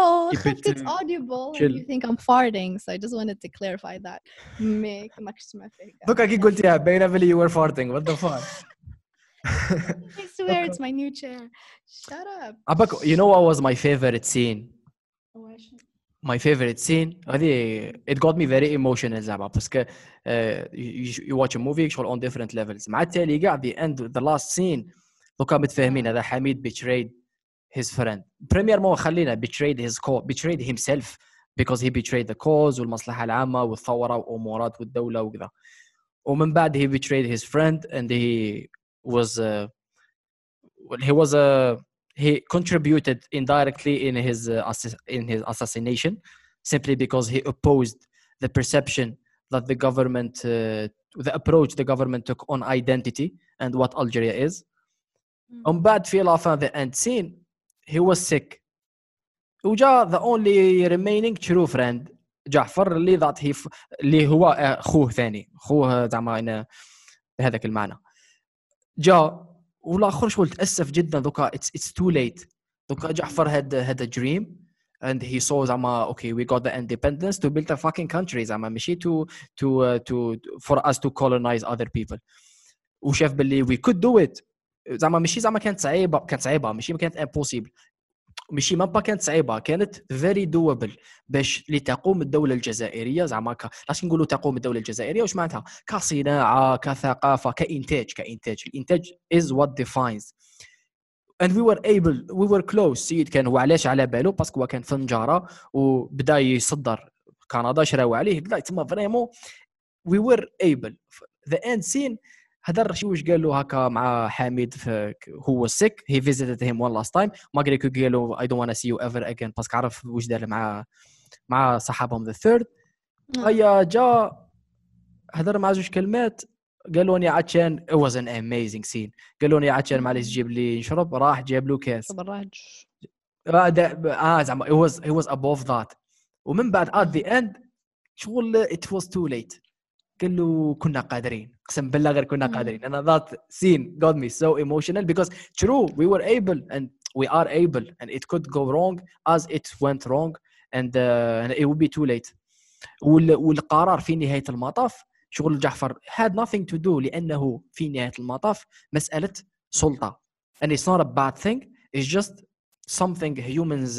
it's audible and you think I'm farting. So I just wanted to clarify that. Make much sense. Look, I told you, Bainavili, you were farting. What the fuck? I swear it's my new chair. Shut up. You know what was my favorite scene? My favorite scene, it got me very emotional زعما باسكو you watch a movie شغل on different levels. مع التالي كاع the end the last scene دوكا متفاهمين. هذا حميد betrayed his friend. Premièrement خلينا betrayed himself because he betrayed the cause والمصلحة العامة والثورة وأمورات والدولة وكذا. ومن بعد he betrayed his friend and he contributed indirectly in his assassination simply because he opposed the perception that the government the approach the government took on identity and what Algeria is. On bad feel after the end scene he was sick. وجا the only remaining true friend جعفر اللي that he اللي هو أخوه ثاني، أخوه زعما بهذاك المعنى. جا والاخر شو تاسف جدا دوكا it's too late. دوكا جعفر had a dream and he saw زعما okay we got the independence to build a fucking country زعما ماشي to for us to colonize other people. وشاف باللي we could do it زعما ماشي زعما كانت صعيبه ماشي كانت impossible، ماشي ما كانت صعيبه، كانت very doable باش لتقوم الدوله الجزائريه زعما لاش نقولوا تقوم الدوله الجزائريه واش معناتها كصناعه كثقافه كانتاج. الانتاج is what defines and we were close. سيد كان هو علاش على باله باسكو كان فنجاره وبدا يصدر كندا شراو عليه بدا تما فريمون we were able the end scene. هذا شي واش قال له هكا مع حميد هو سيك هي فيزيتد هيم وان لاست تايم ما قال لك قال له اي دونت وان سي يو ايفر اجين باسكو عرف واش دار مع صاحبهم ذا ثيرد. ايا جا هضر مع زوج كلمات قال له اني عطشان. It was an amazing scene. قال له اني عطشان معليش جيب لي نشرب، راح جاب له كاس براج زعما it was above that. ومن بعد at the end شغل it was too late. قال له كنا قادرين، قسم بالله غير كنا قادرين. انا that scene got me so emotional because true we were able and we are able and it could go wrong as it went wrong and it would be too late. والقرار في نهاية المطاف شغل جعفر had nothing to do لأنه في نهاية المطاف مسألة سلطة and it's not a bad thing, it's just something humans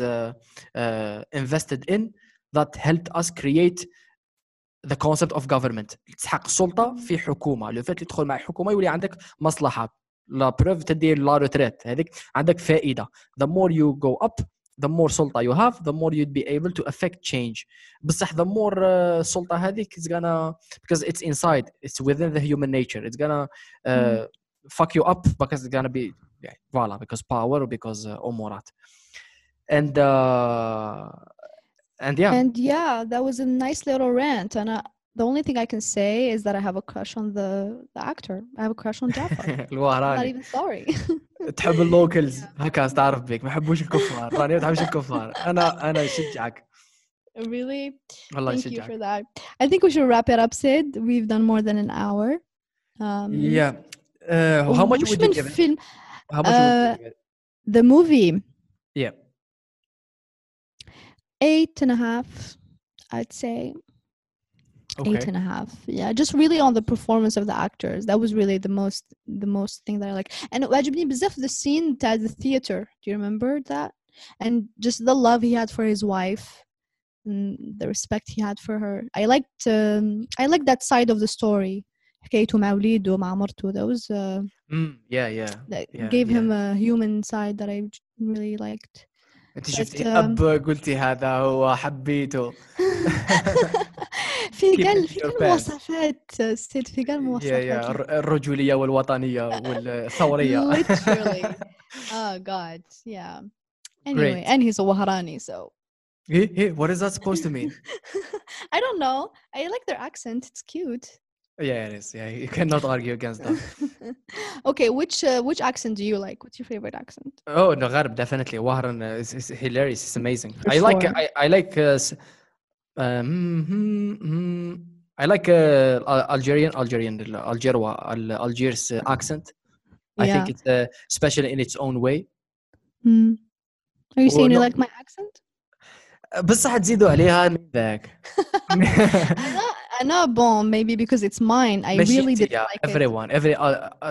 invested in that helped us create the concept of government. تسحق سلطة في حكومة، لو فات تدخل مع حكومة يولي عندك مصلحة، لا بروف تدير لا روتريت، هذيك عندك فائدة. The more you go up the more سلطة you have the more you'd be able to affect change. بصح the more سلطة هذيك is gonna because it's inside it's within the human nature it's gonna fuck you up because it's gonna be voila because power because أمورات and And yeah, that was a nice little rant. And the only thing I can say is that I have a crush on the actor. I have a crush on Jaafar. الوهراني. Not even sorry. تحب اللوكلز هكا تعرف بيك ما حبوش الكفار. راني ما تحبش الكفار. أنا شجعك. Really? Thank you for that. I think we should wrap it up, Sid. We've done more than an hour. Yeah. How much would you give it? The movie. Yeah. 8.5, I'd say. Okay. 8.5. Yeah, just really on the performance of the actors. That was really the most thing that I like. And Wajibni Bizaf, the scene at the theater. Do you remember that? And just the love he had for his wife, and the respect he had for her. I liked that side of the story. That was That gave him a human side that I really liked. انت شفتي اب قلتي هذا هو حبيته في كل مواصفات ستيل في كل مواصفات الرجولية والوطنية والثورية literally oh god yeah anyway Great. And he's a Waharani so hey what is that supposed to mean I don't know I like their accent it's cute yeah it is yeah you cannot argue against that okay which accent do you like what's your favorite accent oh no Gharb definitely Wahran is hilarious it's amazing Before. I like Algerian accent I think it's special in its own way Are you saying you like my accent بس حتزيدوا عليها من ذاك أنا بون maybe because it's mine I really didn't like it every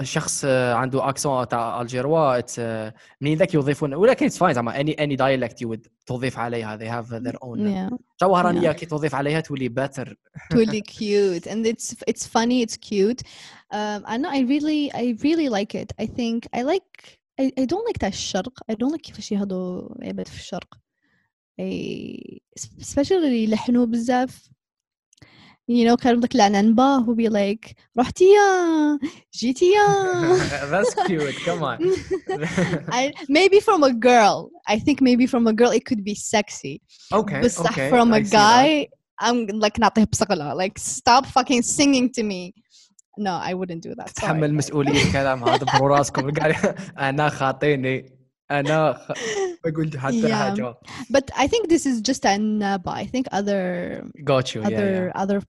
شخص عنده accent تاع الجيروا من ذاك يضيفون ولكن it's fine زعما any dialect you would تضيف عليها they have their own جوهرانية كي تضيف عليها تولي better تولي cute and it's funny it's cute أنا I really like it I think I don't like تاع الشرق I don't like كيفاش يهضوا عباد في الشرق especially يلحنوا بزاف You know, كان ذاك العنان با هو be like رحتي يا جيتي يا That's cute. Come on. Maybe from a girl. I think maybe from a girl it could be sexy. Okay. But okay. From a guy, I'm like نعطيه بصقلة. Like stop fucking singing to me. No, I wouldn't do that. تحمل مسؤولية الكلام هذا براسكم. أنا خاطيني. أنا قلت حتى حاجة. But I think this is just an. I think other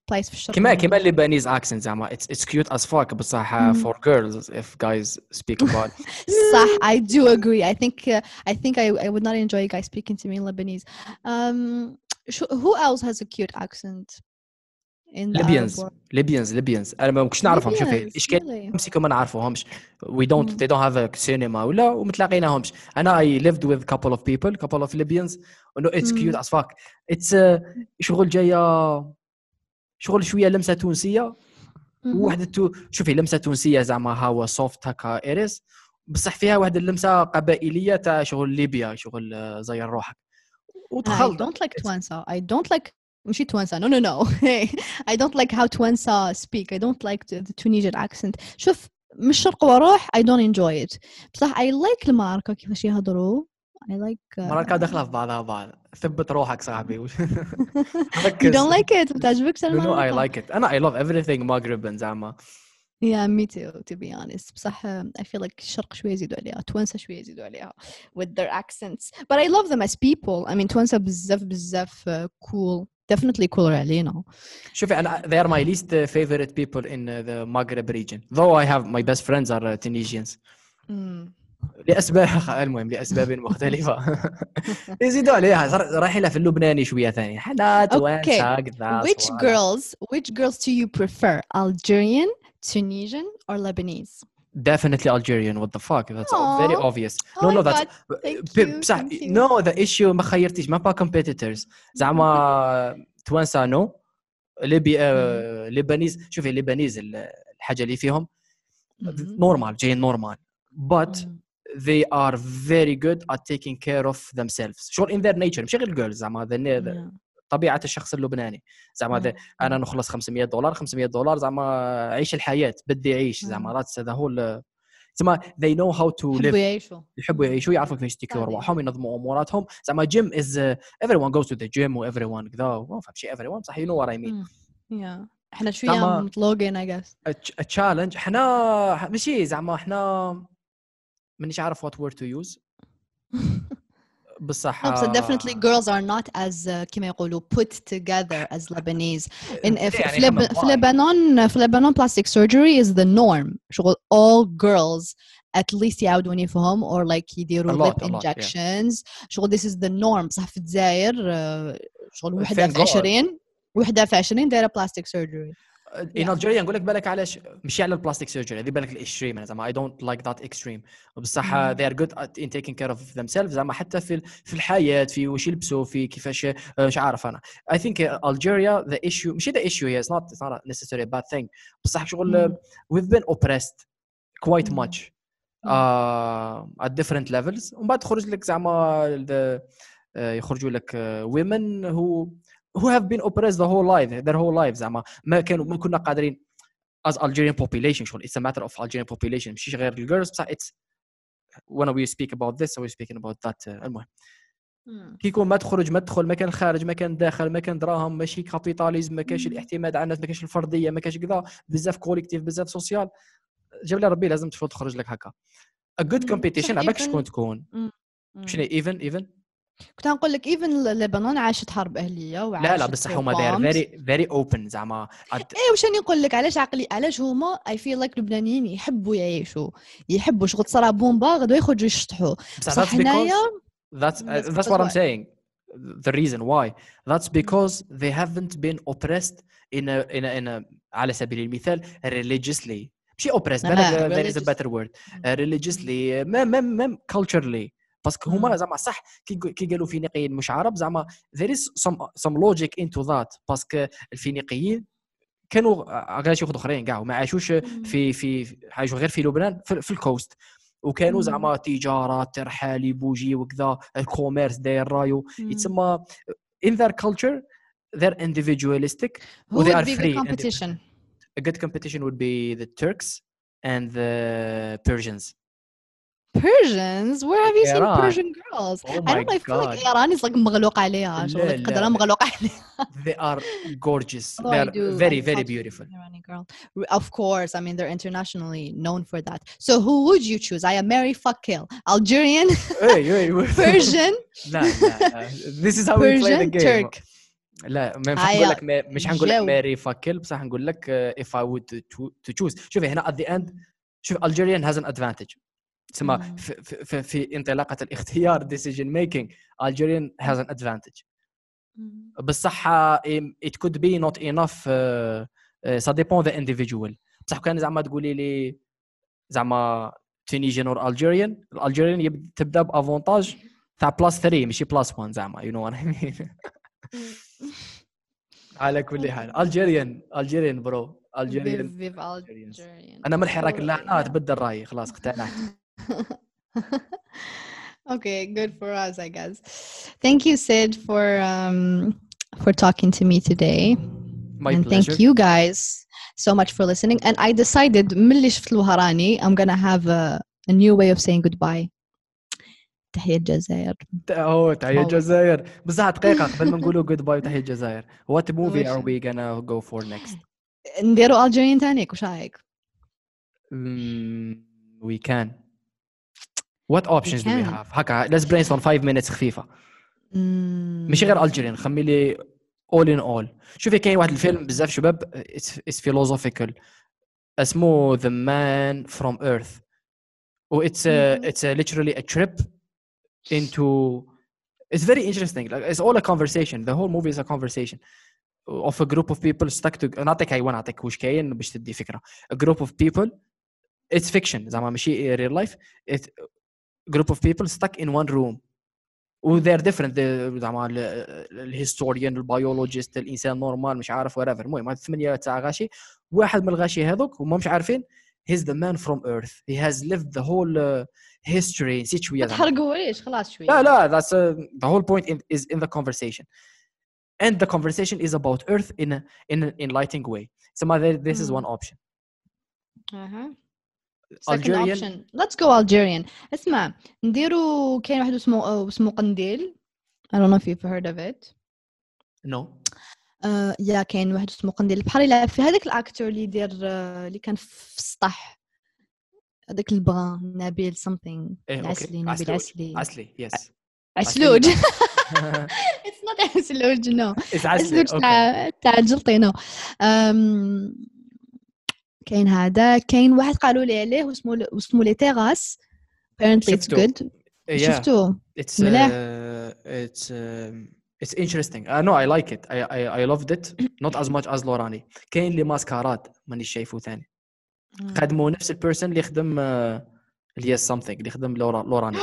place for sure. كمان Lebanese accent زعما it's cute as fuck بصح for girls if guys speak about. صح I do agree I think I would not enjoy guys speaking to me in Lebanese. Who else has a cute accent? Libyans. أنا ما كنتش نعرفهم شوفي. إشكال أمسكوا ما نعرفوهمش. They don't have a cinema ولا ومتلاقيناهمش. أنا I lived with couple of Libyans. No, it's cute as fuck. It's شغل شوية لمسة تونسية. وواحدة شوفي لمسة تونسية زعما هاو soft هكا إيريس. بصح فيها واحدة اللمسة قبائلية تاع شغل ليبيا شغل زي روحك. I don't like Twansa. مشي توانسا no hey I don't like how Twansa speak I don't like the Tunisian accent شوف مش شرق وروح I don't enjoy it بصح I like المعركة كيفاش يهضروا I like المعركة داخلة في بعضها بعض ثبت روحك صاحبي You don't like it بتعجبك المعركة No I like it and I love everything Maghreb زعما Yeah me too to be honest بصح I feel like الشرق شوية يزيدوا عليها توانسا شوية يزيدوا عليها with their accents but I love them as people I mean توانسا بزاف cool Definitely cooler علينا. شوفي أنا they are my least favorite people in the Maghreb region. Though I have my best friends are Tunisians. لأسباب مختلفة. يزيدوا عليها رايحين في اللبناني شوية ثانية. حالات وانساق ذات. Which girls do you prefer? Algerian, Tunisian, or Lebanese? Definitely Algerian. What the fuck? That's very obvious. No, the issue ما خيرتيش ما با competitors. زعما توانسا نو ليبانيز شوفي ليبانيز الحاجة اللي فيهم normal جايين normal but they are very good at taking care of themselves. Sure in their nature مش غير girls زعما طبيعة الشخص اللبناني زعما أنا نخلص $500 زعما عيش الحياة بدي عيش زعما that's the whole زعما they know how to live يحبوا يعيشوا يعرفوا كيفاش يشتكوا رواحهم ينظموا أموراتهم زعما gym is everyone goes to the gym or everyone كذا ما فهمش everyone صح you know what I mean إحنا شوية مطلوقين I guess a challenge إحنا ماشي زعما إحنا منيش عارف what word to use بصح no, so definitely girls are not as كما يقولوا put together as Lebanese in في لبنان plastic surgery is the norm شغل all girls at least يعودوني فيهم or like يديروا lip injections شغل this is the norm صح في الجزائر شغل وحده في 20 دايره plastic surgery in Algeria نقول لك بالك علاش مشي على البلاستيك سيرجري هذه بالك الاكستريم انا زعما I don't like that extreme بصح they are good at in taking care of themselves زعما حتى في الحياة في وش يلبسوا في كيفاش مش عارف أنا I think Algeria the issue مشي the issue here it's not necessarily a bad thing بصح شغل we've been oppressed quite much at different levels وبعد خرج لك زعما يخرجوا لك women who who have been oppressed the whole life their whole lives زعما ما كنا قادرين as Algerian population شغل it's a matter of Algerian population ماشي غير the girls بصح it's when we speak about this we speaking about that المهم كي يكون ما تخرج ما تدخل ما كان خارج ما كان داخل ما كان دراهم ماشي كابيتاليزم ما كاش الاعتماد على الناس ما كاش الفرديه ما كاش كذا بزاف كوليكتيف بزاف سوسيال جاب لي ربي لازم تفوت تخرج لك هكا a good competition عباك شكون تكون شنو even كنت نقول لك even لبنان عاشت حرب اهليه وعاشت لا بصح هما they're very open زعما واش راني نقول لك علاش عقلي علاش هما I feel like لبنانيين يحبوا يعيشوا يحبوا شغل تصرا بومبا غدوا يخرجوا يشطحوا بصح حنايا that's what I'm saying. The reason why that's because they haven't been oppressed in a على سبيل المثال religiously. مش oppressed. There is a better word. Religiously, مم culturally. بس هما زعما صح كي قالوا فينيقيين مش عرب زعما there is some logic into that. بس الفينيقيين كانوا غير شيوخ آخرين قاعوا ما عاشوش في عاشوا غير في لبنان في الكوست. وكانوا زعما تجاره ترحالي بوجي وكذا الكوميرس داير رايو يتسمى in their culture they're individualistic who they are free competition a good competition would be the Turks and the Persians where have you seen Persian girls I don't know if like Iran is like مغلوق عليها شغل قدره مغلوق عليها they are gorgeous they're very very beautiful girl. Of course, I mean they're internationally known for that. So who would you choose? I am Mary fuck kill. Algerian, Persian. No. This is how Persian, we play the game. Turk. لا مش هنقول لك Mary fuck kill بس هنقول لك if I would to choose. شوف هنا at the end شوف Algerian has an advantage. تسمى في انطلاقة الاختيار decision making Algerian has an advantage. بصح it could be not enough. Ça dépend de l'individuel. بصح كان زعما تقولي لي زعما تونيزيان أو ألجيريان، الألجيريان تبدأ بأفونتاج تاع بلاس 3 ماشي بلاس 1 زعما، you know what I mean. على كل حال، ألجيريان برو، ألجيريان. أنا من حراك اللعنات بدل رأيي خلاص اقتنعت. Okay, good for us, I guess. Thank you, Sid, for talking to me today. My pleasure. Thank you guys so much for listening. And I decided, ملي شفت الوهراني, I'm gonna have a new way of saying goodbye. تحية الجزائر. تحية الجزائر. بزاف دقيقة قبل ما نقولوا goodbye تحية الجزائر. What movie are we gonna go for next? نديروا Algerian تاني واش رايك؟ We can. What options do we have? هكا let's brainstorm 5 minutes خفيفة. مش غير Algerian. خميلي all in all. شوفي كاين واحد الفيلم بزاف شباب it's philosophical اسمه The Man from Earth و it's literally a trip into it's very interesting like it's all a conversation the whole movie is a conversation of a group of people stuck to نعطيك واش كاين باش تدي فكرة a group of people it's fiction زعما ماشي real life it's group of people stuck in one room و they're different زعما الهيستوريان البيولوجيست الانسان نورمال مش عارف whatever المهم هاد 8 غاشي واحد من الغاشي هذوك هما مش عارفين he's the man from earth he has lived the whole history سيت شويه تحرقوا ليش خلاص شويه لا that's the whole point is in the conversation and the conversation is about earth in an enlightening way so this is one option second option let's go Algerian اسمع نديرو كاين واحد اسمه قنديل I don't know if you've heard of it no يا كاين واحد اسمه قنديل بحال يلعب في هذاك الاكتور اللي يدير اللي كان في السطح هذاك البران نبيل something عسلي نبيل عسلي yes عسلوج it's not عسلوج no it's عسلوج تاع الجلطينه كاين هذا كاين واحد قالوا لي عليه اسمه لي تيراس apparently it's good شفتوه it's interesting no I like it I loved it not as much as لوراني كاين لي ماسكارات مانيش شايفو ثاني قدموا نفس البيرسون اللي خدم الياس something اللي خدم لوراني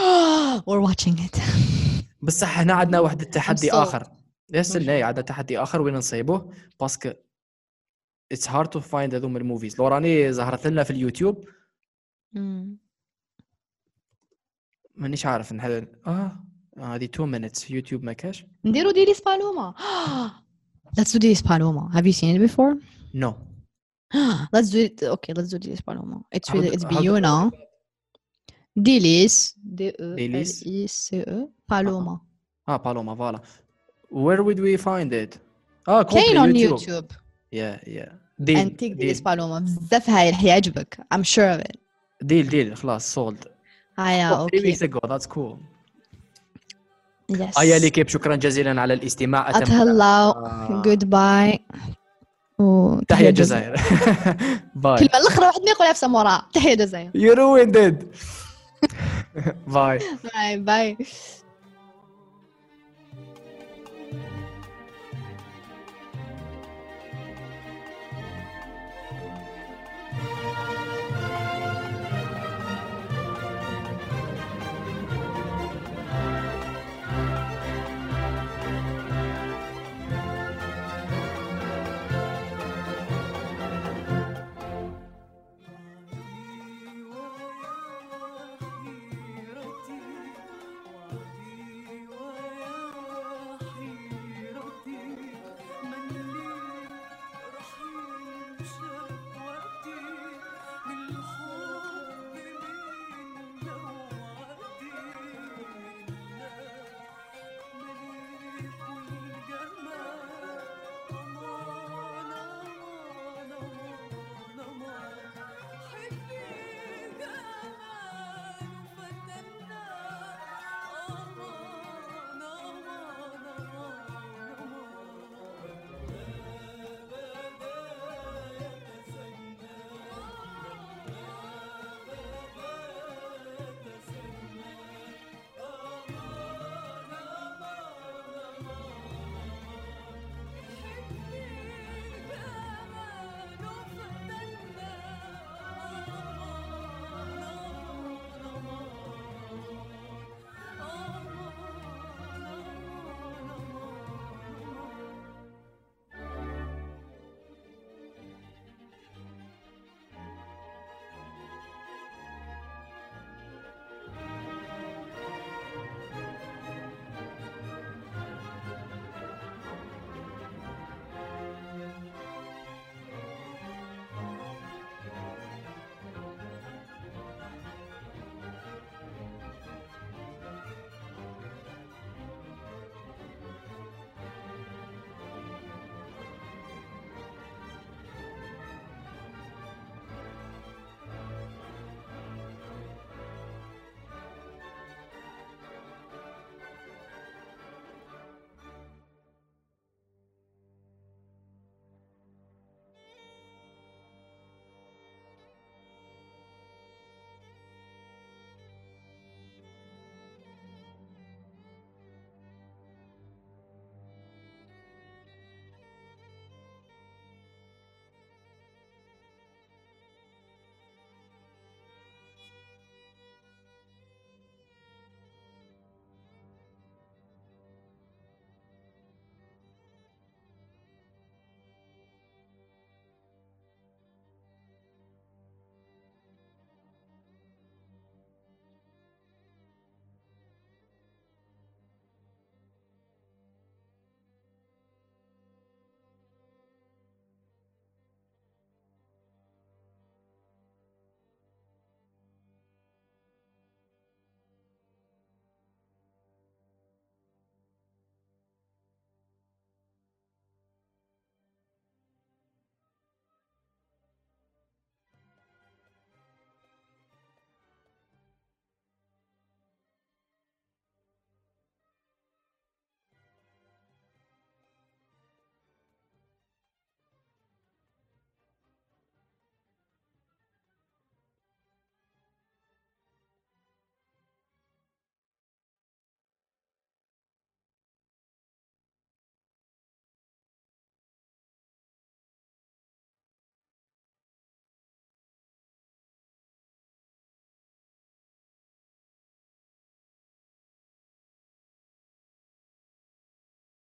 we're watching it بصح هنا عندنا واحد التحدي اخر يس لا عندنا تحدي اخر وين نصيبوه باسكو It's hard to find هذوم الموفيز لوراني ظهرت لنا في اليوتيوب مانيش عارف نحل هذه 2 minutes يوتيوب ما كاش نديرو ديريس بالوما Let's do this, Paloma. Have you seen it before? No. Let's do it. Okay, let's do this, Paloma. It's really, it's you now. Delice. D-E-L-I-C-E. Paloma. Ah, Paloma, voilà. Where would we find it? Ah, plain on YouTube. Yeah. Deal. And take this, Paloma. بزافها رح يعجبك. I'm sure of it. Deal. خلاص sold. Yeah, okay. 3 weeks ago. That's cool. Yes. أيا ليكيب شكرا جزيلا على الاستماع. أتهلا. Goodbye. تحية الجزائر. باي. كلمة الأخرى واحد ما يقولها في سموراء. تحية الجزائر. You ruined it. باي. باي.